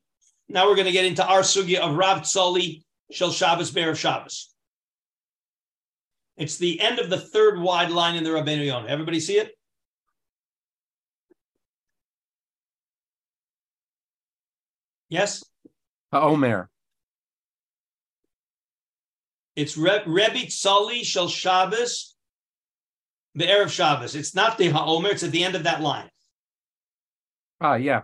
Now we're going to get into our sugya of Rav Tzoli Shel Shabbos Be'er Shabbos. It's the end of the third wide line in the Rabbeinu Yonah. Everybody see it? Yes. Omer. It's Rebbe Tzoli Shel Shabbos. The Erev Shabbos. It's not the Ha'omer. It's at the end of that line. Yeah.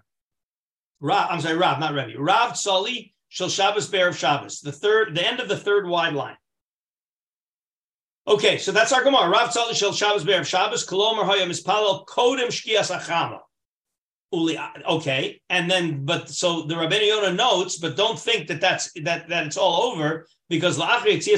Rav, not Rebbe. Rav Tzoli Shel Shabbos Be'erev Shabbos. The end of the third wide line. Okay, so that's our Gemara. Rav Tzoli Shel Shabbos Be'erev Shabbos. Kolomar Hoya Mispalel Kodem Shkias Achama. Okay, and then, but so the Rabbeinu Yonah notes, but don't think that it's all over, because you still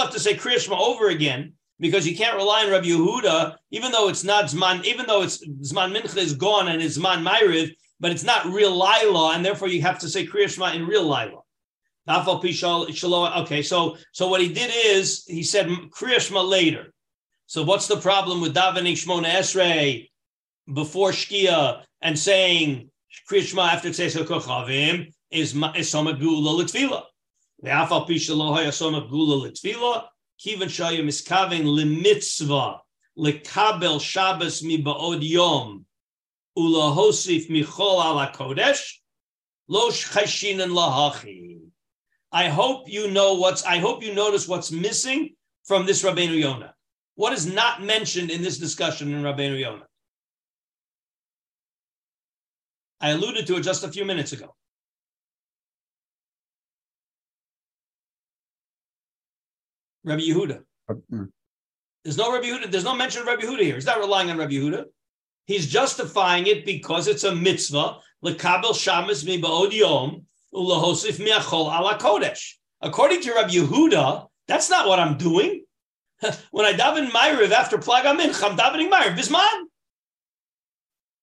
have to say Kriyashma over again, because you can't rely on Rabbi Yehuda, even though it's not Zman, even though it's Zman Mincha is gone and it's Zman Ma'ariv, but it's not real Laila, and therefore you have to say Kriyashma in real Laila. Okay, so what he did is he said Kriyashma later. So what's the problem with davening Shmona Esrei before Shkia and saying Kriyashma after Tzeis HaKochavim? Is Somet Gula Litvila. The Afal Pisha Lohoya Somet Gula Litvila, Kivan Shaya Miskaven Limitzvah, Likabel Shabbos Mi Baod Yom, Ula Hosif Michol Ala Kodesh, Losh Chashin and Lahachi. I hope you notice what's missing from this Rabbeinu Yonah. What is not mentioned in this discussion in Rabbeinu Yonah? I alluded to it just a few minutes ago. Rabbi Yehuda. There's no Rabbi Yehuda. There's no mention of Rabbi Yehuda here. He's not relying on Rabbi Yehuda. He's justifying it because it's a mitzvah. Lekabel Shabbos mi ba'od yom ulahosif miachol ala kodesh. According to Rabbi Yehuda, that's not what I'm doing. When I daven Ma'ariv after Plag HaMincha, I'm davening Ma'ariv Bisman.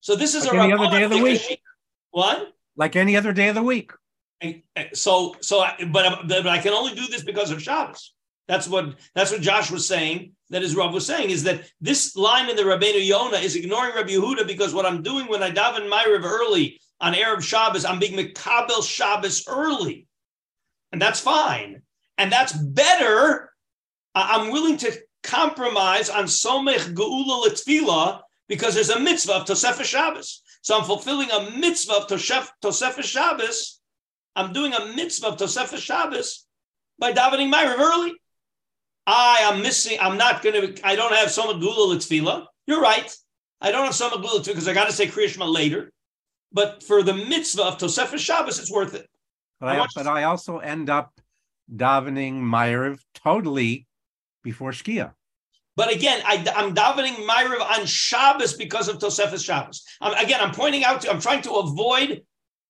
So this is like any other day of the week. What? Like any other day of the week. But I can only do this because of Shabbos. That's what Josh was saying, that his Rav was saying, is that this line in the Rabbeinu Yonah is ignoring Rabbi Yehuda, because what I'm doing when I daven Ma'ariv early on Erev Shabbos, I'm being Mekabel Shabbos early. And that's fine. And that's better. I'm willing to compromise on Somech Geula L'Tfilah because there's a mitzvah of Tosafos Shabbos. So I'm fulfilling a mitzvah of Tosafos Shabbos. I'm doing a mitzvah of Tosafos Shabbos by davening Ma'ariv early. I don't have Somach Gula L'Tfilah. You're right. I don't have Somach Gula L'Tfilah because I got to say Kriyashma later. But for the mitzvah of Tosafos Shabbos, it's worth it. But I also end up davening Ma'ariv totally before Shkia. But again, I'm davening Ma'ariv on Shabbos because of Tosafos Shabbos. I'm pointing out, I'm trying to avoid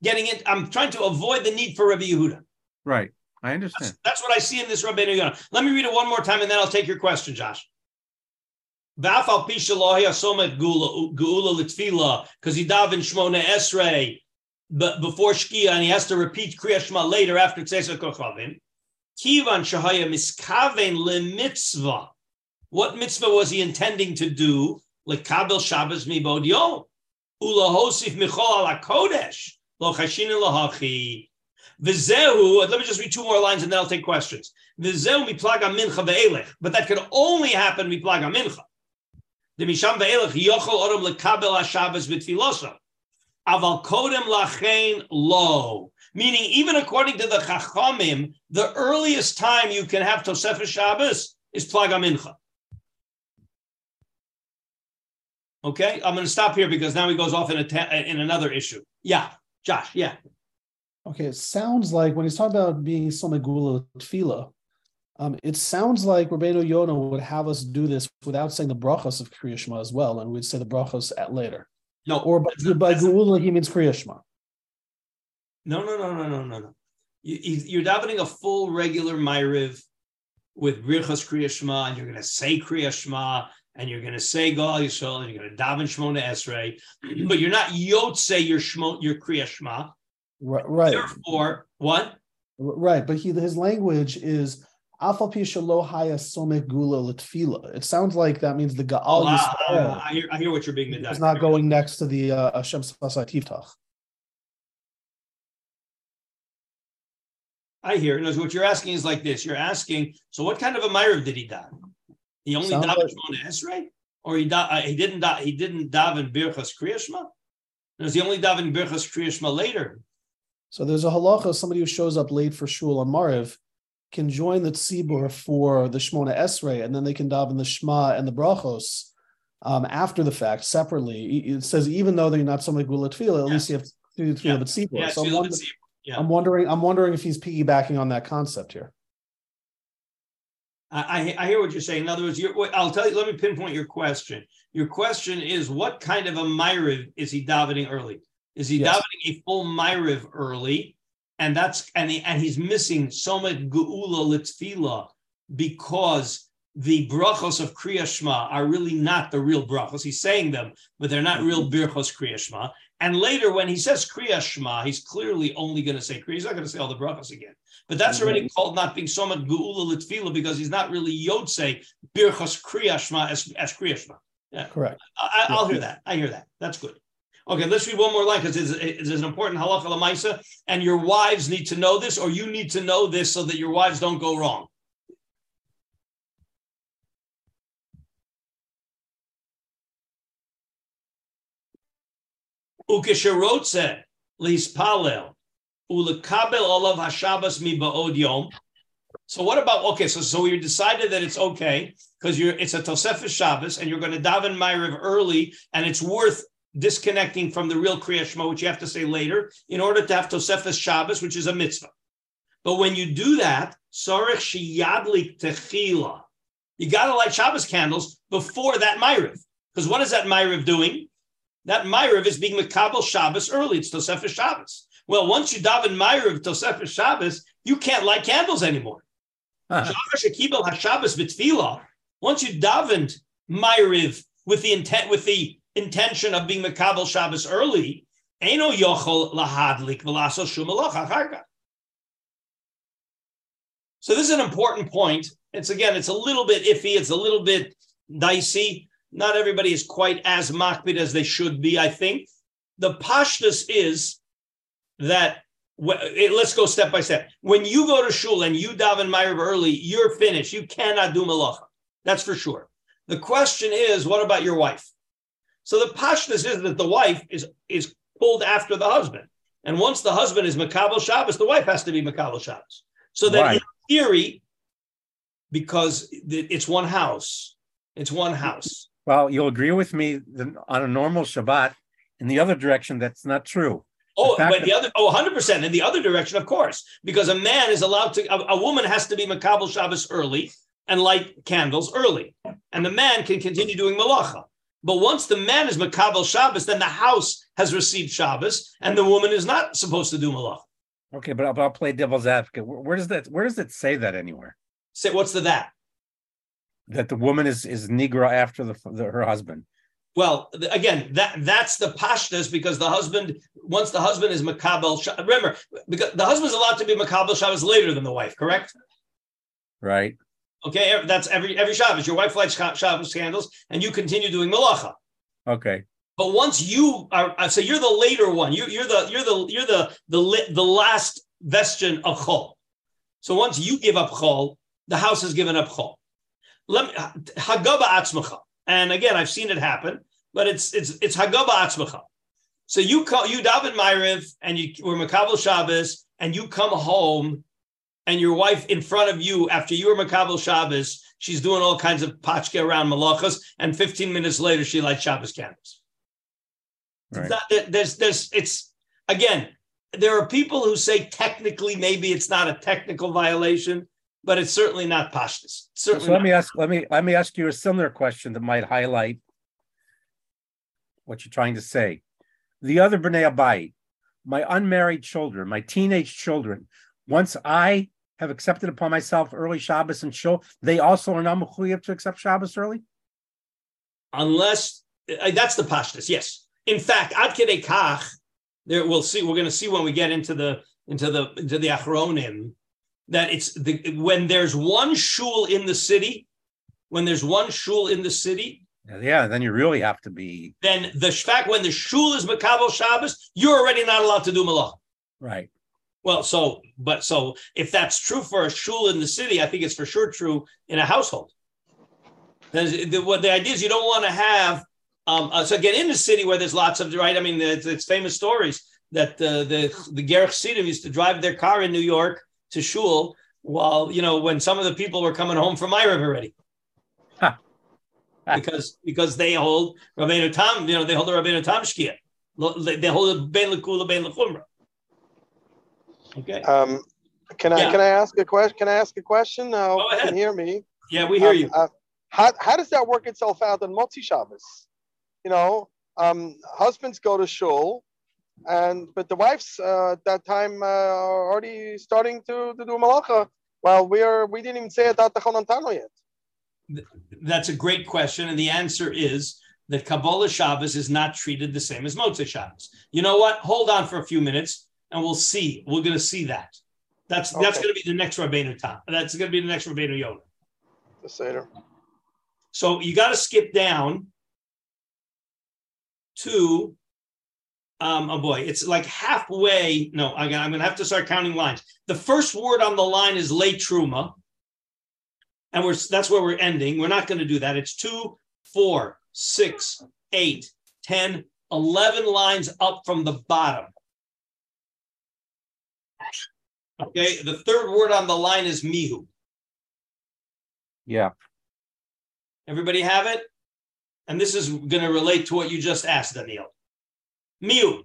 getting it. I'm trying to avoid the need for Rabbi Yehuda. Right. I understand. That's what I see in this Rabbeinu Yonah. Let me read it one more time, and then I'll take your question, Josh. Because he davened Shmona Esrei before Shkia, and he has to repeat Kriya Shema later after Tzeitzei Kochavim. Kivan shehaya miskaven lemitzvah. What mitzvah was he intending to do? Lekabel Shabbos mibod yom ulahosif michol ala kodesh lo chashinin lahachi. Vizehu, let me just read two more lines and then I'll take questions. Vizehu miplaga mincha ve'elech, but that could only happen miplaga mincha. The misham ve'elech yochol oram lekabel haShabbos b'tfilosa, aval kodem lachein lo. Meaning, even according to the Chachamim, the earliest time you can have Tosafos Shabbos is plaga mincha. Okay, I'm going to stop here because now he goes off in another issue. Yeah, Josh. Yeah. Okay, it sounds like when he's talking about being Somegula Tefillah, it sounds like Rabbeinu Yonah would have us do this without saying the brachos of Kriya Shema as well, and we'd say the brachos at later. No, or by Geula he means Kriya Shema. No. You're davening a full regular Ma'ariv with Birchas Kriya Shema, and you're going to say Kriya Shema, and you're going to say Gal Yisrael, and you're going to daven Shmona Esrei, but you're not yotzei your Kriya Shema. Right. Therefore, what? Right, but his language is Afal Pi Shelo Haya Somek Gula L'Tefila. It sounds like that means the Gaal Yisrael. I hear what you're being medayed. It's not going next to the Hashem Sfasai Tiftach. I hear. No, what you're asking is like this. You're asking, so what kind of a Ma'ariv did he daven? He only davened Shmona Esrei, or he didn't daven Birchas Kriya Shema? There's the only daven Birchas Kriya Shema later. So there's a halacha, somebody who shows up late for shul on Mariv can join the tzibur for the Shmona Esrei, and then they can daven the Shema and the brachos after the fact, separately. It says even though they're not somebody gula tefillah, at least you have to do the tzibur. Yeah. So I'm wondering if he's piggybacking on that concept here. I hear what you're saying. In other words, I'll tell you. Let me pinpoint your question. Your question is, what kind of a Ma'ariv is he davening early? Is he davening a full Ma'ariv early, and that's and he's missing Somet Geula L'Tefila because the brachos of Kriya Shema are really not the real brachos. He's saying them, but they're not real Birchos Kriya Shema. And later, when he says Kriya Shema, he's clearly only going to say Kriya. He's not going to say all the brachos again. But that's already called not being Somet Geula L'Tefila because he's not really Yotzei Birchos Kriya Shema as Kriya Shema. Yeah. Correct. I'll hear that. I hear that. That's good. Okay, let's read one more line because it's an important halacha l'maisa, and your wives need to know this, or you need to know this so that your wives don't go wrong. Ukesherotze lispalel ulekabel olav hashabbos mi ba'od yom. So what about So we decided that it's okay because it's a Tosafos Shabbos, and you're going to daven Ma'ariv early, and it's worth disconnecting from the real Kriya Shema, which you have to say later, in order to have Tosafos Shabbos, which is a mitzvah. But when you do that, Sarech Shiyadlik Techila, you got to light Shabbos candles before that Ma'ariv. Because what is that Ma'ariv doing? That Ma'ariv is being Mekabel Shabbos early. It's Tosafos Shabbos. Well, once you daven Ma'ariv Tosafos Shabbos, you can't light candles anymore. Once you davened Ma'ariv with the intent, with the intention of being Mekabel Shabbos early, Eino Yochol Lahadlik Velaso Shumaloch Hacharka. So this is an important point. It's a little bit iffy. It's a little bit dicey. Not everybody is quite as makbid as they should be, I think. The pashtus is that, let's go step by step. When you go to shul and you daven Ma'ariv early, you're finished. You cannot do malacha. That's for sure. The question is, what about your wife? So the pashtus is that the wife is pulled after the husband. And once the husband is Mekabel Shabbos, the wife has to be Mekabel Shabbos. So that in theory, because it's one house. It's one house. Well, you'll agree with me on a normal Shabbat in the other direction, that's not true. Oh, but the other, 100% in the other direction, of course, because a man is allowed to, a woman has to be Makabel Shabbos early and light candles early, and the man can continue doing Malacha. But once the man is Makabel Shabbos, then the house has received Shabbos, and the woman is not supposed to do Malacha. Okay, but I'll play devil's advocate. Where does it say that anywhere? Say what's the that? That the woman is nigra after her husband. Well, again, that's the pashtas, because the husband, once the husband is makabel, remember, because the husband's allowed to be makabel Shabbos later than the wife, correct? Right. Okay, that's every Shabbos. Your wife lights Shabbos candles, and you continue doing malacha. Okay. But once you are, so you're the later one. You're the last vestion of chol. So once you give up chol, the house has given up chol. Hagaba atzmacha. And again, I've seen it happen, but it's hagaba atzmacha. So you daven Ma'ariv and you were makabel Shabbos, and you come home, and your wife in front of you after you were makabel Shabbos, she's doing all kinds of pachke around malachas, and 15 minutes later she lights Shabbos candles. Right. There are people who say technically maybe it's not a technical violation, but it's certainly not pashtus. Certainly. So let me ask you a similar question that might highlight what you're trying to say. The other B'nai Abaye, my unmarried children, my teenage children, once I have accepted upon myself early Shabbos and Shul, they also are not mechuyev to accept Shabbos early? Unless, that's the pashtus, yes. In fact, ad kedei kach, there we'll see, we're going to see when we get into the achronim, that it's when there's one shul in the city, then you really have to be. Then the fact when the shul is Makabel Shabbos, you're already not allowed to do malach. Right. Well, so if that's true for a shul in the city, I think it's for sure true in a household. The idea is you don't want to have. So again, in the city where there's lots of right, I mean, it's famous stories that the Ger Chassidim used to drive their car in New York to shul while, when some of the people were coming home from Ma'ariv already. Huh. because they hold Rabbeinu Tam, they hold the Rabbeinu Tam Shkia. They hold the Ben L'Kula, Ben L'Chumra. Okay. Can I ask a question? Now, go ahead. You can hear me. Yeah, we hear you. How does that work itself out in Motzi Shabbos? Husbands go to shul, but the wives at that time are already starting to do malacha. Well, we didn't even say adat hachol nantanu yet. That's a great question, and the answer is that Kabbalah Shabbos is not treated the same as Motzei Shabbos. You know what? Hold on for a few minutes, and we'll see. We're going to see that. That's going to be the next Rabbeinu Tam. That's going to be the next Rabbeinu Yonah. The Seder. So you got to skip down to. It's like halfway. No, I'm going to have to start counting lines. The first word on the line is late truma. And that's where we're ending. We're not going to do that. It's 2, 4, 6, 8, 10, 11 lines up from the bottom. Okay. The third word on the line is mihu. Yeah. Everybody have it? And this is going to relate to what you just asked, Daniel. Miu,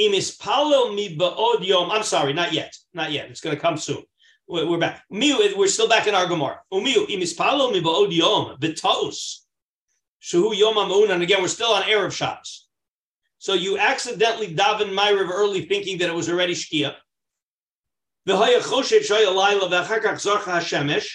imis palo mi ba'od yom. I'm sorry, not yet. It's going to come soon. We're back. Miu, we're still back in our Gemara. Umiu, imis palo mi ba'od yom b'taus shehu yom amun. And again, we're still on Erev Shabbos. So you accidentally daven Ma'ariv early, thinking that it was already Shkia. V'haya choshet shaya laila v'achakach zorcha hashemesh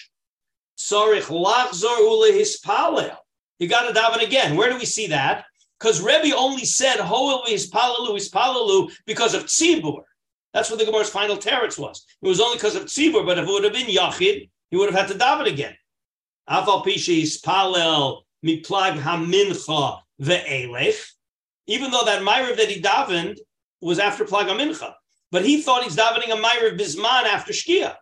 tzorich lachzor ulehispalel. You got to daven again. Where do we see that? Because Rebbe only said "Hoel is palalu" because of tzibur. That's what the Gemara's final teretz was. It was only because of tzibur, but if it would have been yachid, he would have had to daven again. Afal pishi is palel miplag hamincha ve'elech. Even though that ma'ariv that he davened was after plag hamincha, but he thought he's davening a ma'ariv bisman after shkia.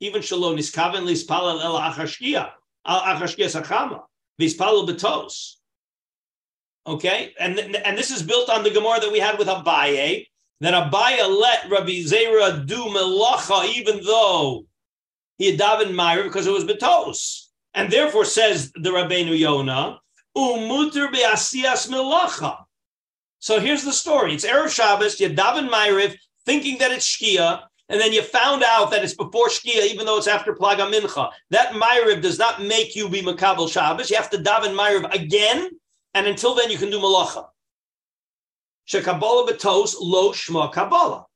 Even shalom is kaven lis palel el achashkia al achashkia sakama vis palel betos. Okay, and this is built on the Gemara that we had with Abaye, that Abaye let Rabbi Zera do melacha even though he had davened Ma'ariv because it was betos, and therefore says the Rabbeinu Yonah, umuter be'asias melacha. So here's the story. It's Erev Shabbos, you daven Ma'ariv, thinking that it's Shkia, and then you found out that it's before Shkia, even though it's after Plag HaMincha. That Ma'ariv does not make you be Makabel Shabbos. You have to daven Ma'ariv again, and until then you can do Malacha. Shekabbalah betos lo shma Kabbalah.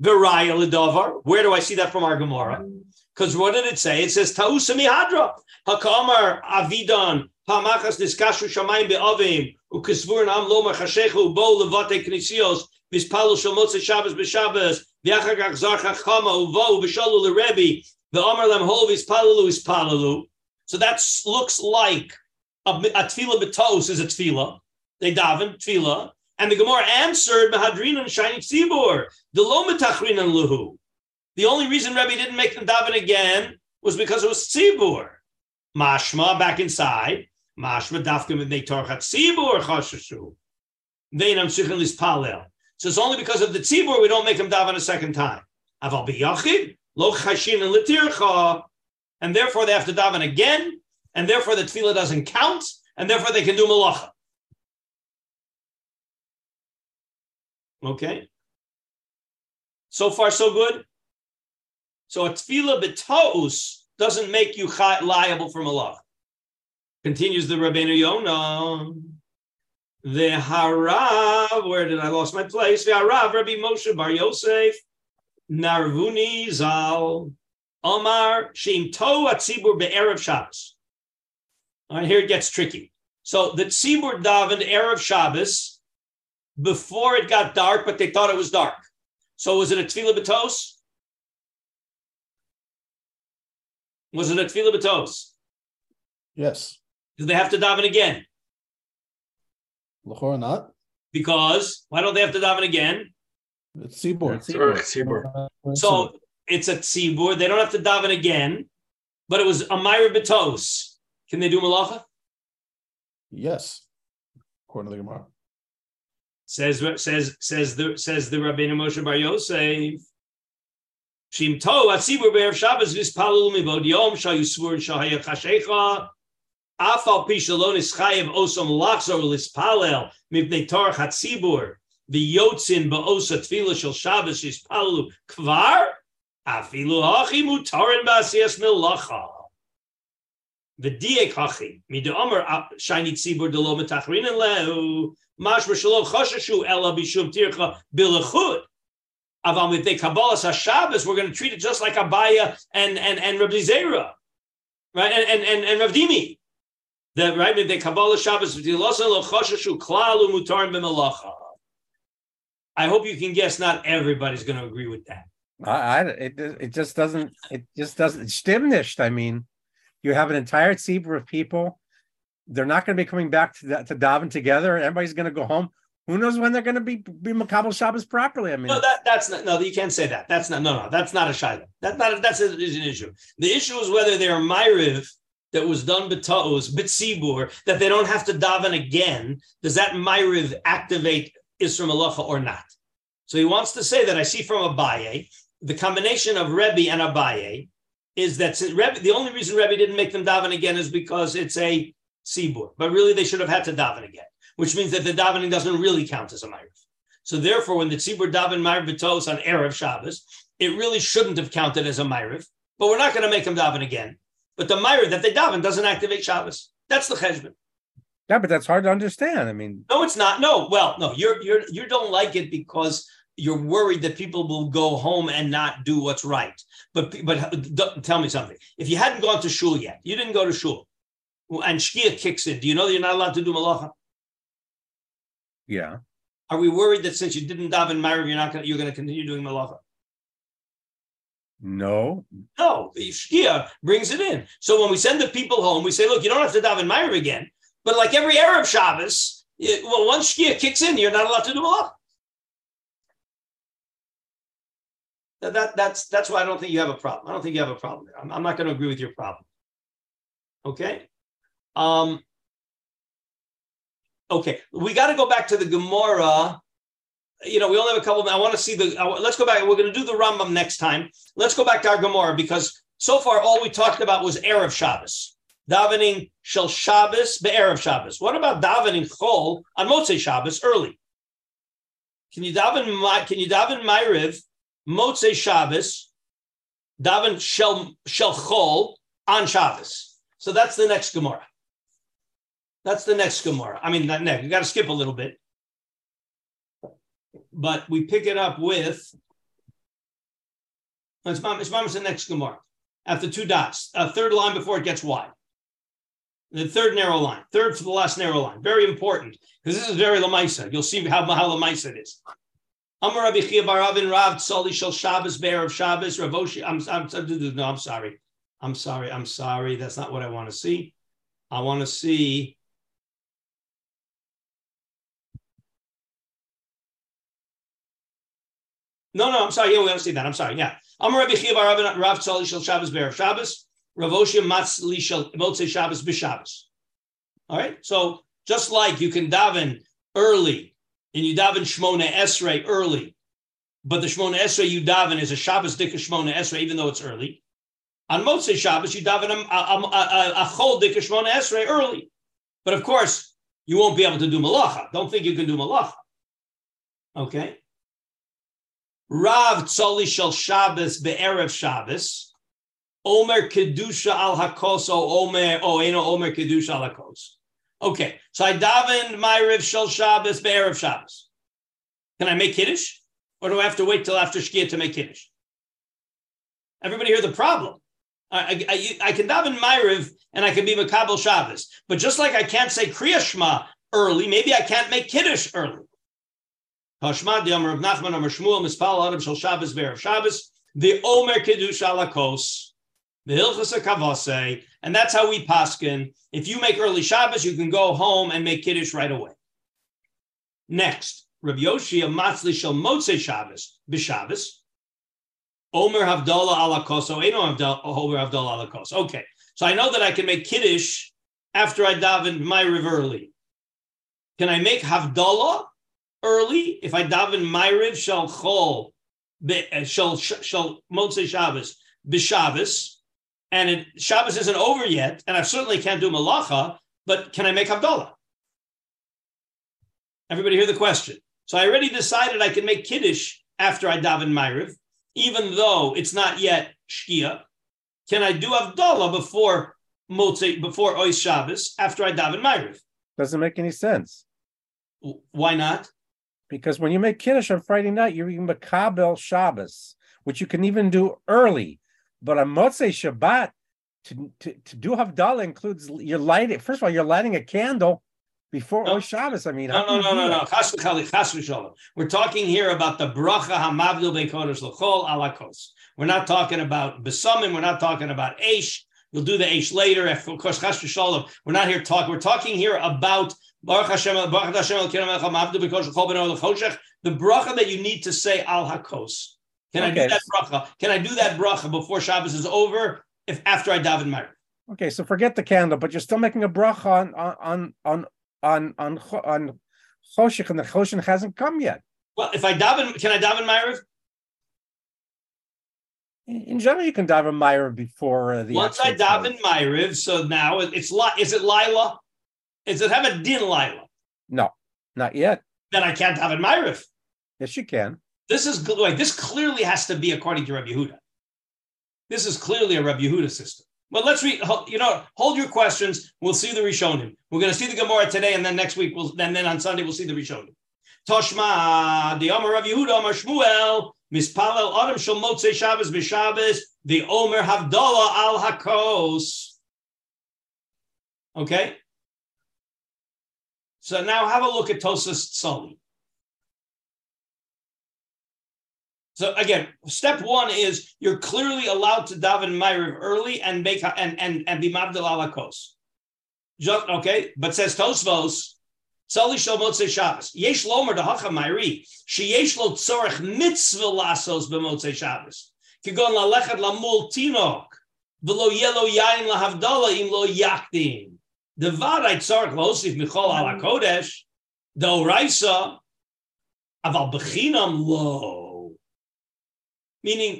V'raya l'davar. Where do I see that from our Gemara? Because what did it say? It says, Ta'usa mihadra, hakamar avidan, hamachas niskashu shamayim be'avim, ukesvurin am lomar chashechu, bo levate knisios, vizpalu shalmotze shabbos b'shabbos, v'achagach zarchach chama, uvo, v'shalu l'rebi, v'amar lemho, vizpalulu, vizpalulu. So that looks like a tefillah betos is a tefillah. They daven, tefillah. And the Gemara answered, Mahadrinan Shiny Tzibor, Delomatachrinan Luhu. The only reason Rebbe didn't make them daven again was because it was Tzibor. Mashma, back inside. Mashma, Dafkim, and Neitarchat Tzibor, Chashashu. Veinam Shichan Lis Palel. So it's only because of the Tzibor we don't make them daven a second time. Aval B'yachid, Lo Chashin and Litircha. And therefore they have to daven again. And therefore the Tefillah doesn't count. And therefore they can do Malacha. Okay. So far, so good. So a tefillah b'to'us doesn't make you liable for malach. Continues the Rabbeinu Yonah. The harav, where did I lost my place? The harav, Rabbi Moshe Bar Yosef, Narvuni Zal, Omar, Sheim Toh Atzibur be'erev Shabbos. All right, here it gets tricky. So the tzibur davened erev Shabbos before it got dark, but they thought it was dark. So was it a tefillah b'tos? Was it a tefillah b'tos? Yes. Do they have to daven again? L'chorah not. Because why don't they have to daven again? It's tzibur. So it's a tzibur. They don't have to daven again, but it was a ma'ariv b'tos. Can they do malacha? Yes, according to the Gemara. Says the Rabbeinu Moshe Bar Yosef. Shimto atzibur be'erev Shabbos v'spalul mibod yom shayusvur shahayach hashecha afal pishalon ischayev osom lachzor lispalel mipnei torach hatzibur v'yotzin ba'osa tefila shel Shabbos v'spalul kvar afilu hachi mutarin ba'asiyas melacha v'diek hachi mid'omer shayni tzibur delo metachrinen lehu. Shabbos, we're going to treat it just like Abaye and Rabbi Zera, right? And Rav Dimi. That right with the Kabbalah Shabbos. I hope you can guess not everybody's going to agree with that. It just doesn't stimnished. I mean, you have an entire tzibur of people. They're not going to be coming back to daven together. Everybody's going to go home. Who knows when they're going to be Makabel Shabbos properly? I mean, no, you can't say that. That's not a shayla. That's an issue. The issue is whether they're ma'ariv that was done b'to'os, b'tzibur, that they don't have to daven again. Does that ma'ariv activate Isra Malacha or not? So he wants to say that I see from Abaye, the combination of Rebbe and Abaye is that Rebbe, the only reason Rebbe didn't make them daven again is because it's a Tzibur, but really they should have had to daven again, which means that the davening doesn't really count as a ma'ariv. So therefore, when the tzibur daven ma'ariv b'tos on erev Shabbos, it really shouldn't have counted as a ma'ariv. But we're not going to make them daven again. But the ma'ariv that they daven doesn't activate Shabbos. That's the cheshbon. Yeah, but that's hard to understand. I mean, no, it's not. No, well, no, you don't like it because you're worried that people will go home and not do what's right. But tell me something. If you hadn't gone to shul yet, you didn't go to shul, and Shkia kicks in, do you know that you're not allowed to do Malacha? Yeah. Are we worried that since you didn't daven Ma'ariv, you're going to continue doing Malacha? No. No, Shkia brings it in. So when we send the people home, we say, look, you don't have to daven Ma'ariv again. But like every Arab Shabbos, once Shkia kicks in, you're not allowed to do Malacha. That's why I don't think you have a problem. I don't think you have a problem there. I'm not going to agree with your problem. Okay. Okay, we got to go back to the Gemara. You know, we only have a couple of, I want to see the, let's go back. We're going to do the Rambam next time. Let's go back to our Gemara, because so far all we talked about was Erev Shabbos. Davening Shel Shabbos, Be'erev Shabbos. What about davening Chol on Motzei Shabbos early? Can you daven Ma'ariv, Motzei Shabbos, daven Shel Chol on Shabbos? So that's the next Gemara. I mean, not next. You got to skip a little bit, but we pick it up with. It's the next Gemara after two dots, a third line before it gets wide. The third narrow line, third for the last narrow line. Very important, because this is very Lamaisa. You'll see how Lamaisa it is. Amar Rabbi Chia bar Avin Rav Tzoli Shel Shabbos Be'er of Shabbos Rav Oshi. I'm sorry. That's not what I want to see. I want to see. No, I'm sorry. Yeah, we don't see that. I'm sorry. Yeah. Amar Rabbi Chia bar Avin Rav Tzoli Shel Shabbos Be'er of Shabbos. Rav Oshia Matzli Shel Motzei Shabbos B'Shabbos. All right? So just like you can daven early and you daven Shmona Esrei early, but the Shmona Esrei you daven is a Shabbos Dika Shmona Esrei, even though it's early. On Motzei Shabbos, you daven a Chol Dika Shmona Esrei early. But of course, you won't be able to do Malacha. Don't think you can do Malacha. Okay? Rav Tzoli Shel Shabbos Be'erev Shabbos. Omer Kedusha al Hakos, Omer Kedusha al Hakos. Okay, so I davened my Rif Shel Shabbos, Be'er of Shabbos. Can I make Kiddush? Or do I have to wait till after Shkia to make Kiddush? Everybody hear the problem. I can daven my Rif and I can be Makabel Shabbos. But just like I can't say Kriya Shema early, maybe I can't make Kiddush early. Hashmad, the Omer of Nachman, Omer Shmuel, Mispal, Adam Shel Shabbos, Be'er of Shabbos, the Omer Kedusha al Hakos. The Hilchas HaKavase, and that's how we paskin. If you make early Shabbos, you can go home and make Kiddush right away. Next, Rav Yoshe Matzli Shel Motzei Shabbos B'Shabbos. Omer Havdalah Ala Koso Eno Omer Havdalah Ala Koso. Okay, so I know that I can make Kiddush after I daven Ma'ariv early. Can I make Havdalah early if I daven Ma'ariv Shel Chol Shel Motzei Shabbos B'Shabbos? And Shabbos isn't over yet, and I certainly can't do Malacha, but can I make Havdalah? Everybody hear the question. So I already decided I can make Kiddush after I daven Ma'ariv, even though it's not yet Shkia. Can I do Havdalah before Ois Shabbos, after I daven Ma'ariv? Doesn't make any sense. Why not? Because when you make Kiddush on Friday night, you're even Makabel Shabbos, which you can even do early. But on Motzei Shabbat, to do Havdalah includes you're lighting. First of all, you're lighting a candle before Ois Shabbos. I mean, no. We're talking here about the bracha hamavdil ben kodesh l'chol ala kos. We're not talking about besamim. We're not talking about eish. You'll do the eish later. Of course, chas v'shalom. We're not here talking. We're talking here about baruch Hashem el kinem elcham avdil ben kodesh l'chol ben or l'choshech. The bracha that you need to say al hakos. Can I do that bracha before Shabbos is over? If after I daven Ma'ariv. Okay, so forget the candle, but you're still making a bracha on Choshech, and the Choshech hasn't come yet. Well, if I daven, can I daven Ma'ariv? In general, you can daven Ma'ariv before the. Once I daven Ma'ariv, so now is it Laila? Does it have a din Laila? No, not yet. Then I can't daven Ma'ariv. Yes, you can. This clearly has to be according to Rabbi Yehuda. This is clearly a Rabbi Yehuda system. But let's read. Hold your questions. We'll see the Rishonim. We're going to see the Gemara today, and then next week, then on Sunday, we'll see the Rishonim. Toshma the Omer Rabbi Yehuda Omer Shmuel Mispalel Adam Shel Motzei Shabbos B'Shabbos the Omer Havdalah Al Hakos. Okay. So now have a look at Tosas Tzoli. So again, step one is you're clearly allowed to daven Ma'ariv early and make and be mavdil ala kos. Okay, but says Tosafos, Tzoli Shel Motzei Shabbos. Yesh lomer dehacha ma'iri sheyesh lo tzorech mitzvah lasos b'motzei Shabbos. Kegon lalechet lamul tinok v'lo yelo yain lahavdalah im lo yaktin. Devarai tzorech losif michol ala kodesh d'oraisa aval b'chinam lo. Meaning,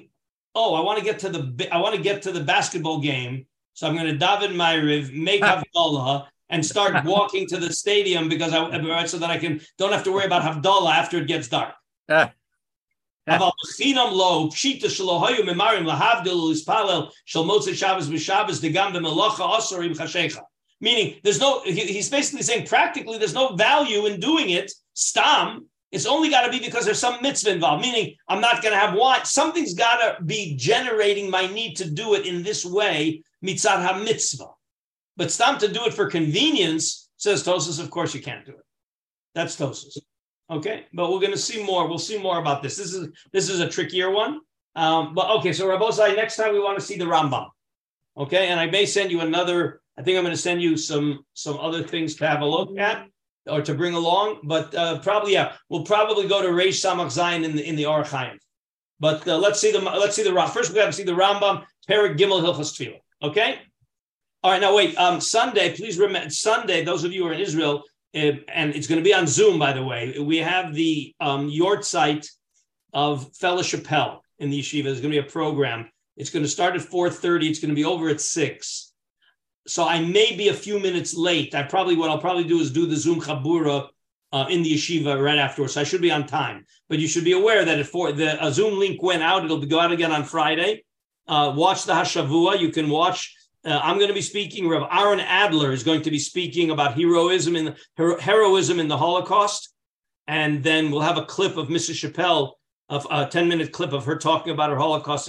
I want to get to the basketball game, so I'm going to daven Ma'ariv, make Havdalah, and start walking to the stadium because so that I don't have to worry about Havdalah after it gets dark. Meaning, there's no. He's basically saying practically there's no value in doing it. Stam. It's only got to be because there's some mitzvah involved. Meaning, I'm not going to have wine. Something's got to be generating my need to do it in this way. Mitzad ha mitzvah. But stam to do it for convenience, says Tosafos. Of course, you can't do it. That's Tosafos. Okay, but we're going to see more. We'll see more about this. This is a trickier one. But okay, so Rabosai, next time we want to see the Rambam. Okay, and I may send you another. I think I'm going to send you some other things to have a look at or to bring along. But probably, yeah, we'll probably go to Reish Samach Zayin in the Orach Chaim. But let's see the Rambam. First, we have to see the Rambam, Perek Gimel Hilchos Tefillah. Okay. All right. Now wait. Sunday, please remember Sunday. Those of you who are in Israel. And it's going to be on Zoom, by the way. We have the yort site of Fellow Chappelle in the yeshiva. There's going to be a program. It's going to start at 4:30. It's going to be over at 6. So I may be a few minutes late. What I'll probably do is do the Zoom Chabura in the yeshiva right afterwards. So I should be on time. But you should be aware that the Zoom link went out. It'll go out again on Friday. Watch the Hashavua. You can watch. I'm going to be speaking. Rav Aaron Adler is going to be speaking about heroism in the Holocaust, and then we'll have a clip of Mrs. Chappelle, of a 10-minute clip of her talking about her Holocaust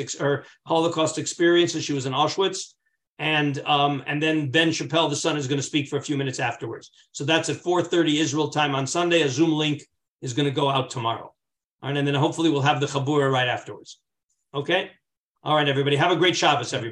experience as she was in Auschwitz, and then Ben Chappell, the son, is going to speak for a few minutes afterwards. So that's at 4:30 Israel time on Sunday. A Zoom link is going to go out tomorrow, all right, and then hopefully we'll have the Chabura right afterwards. Okay, all right, everybody, have a great Shabbos, everybody.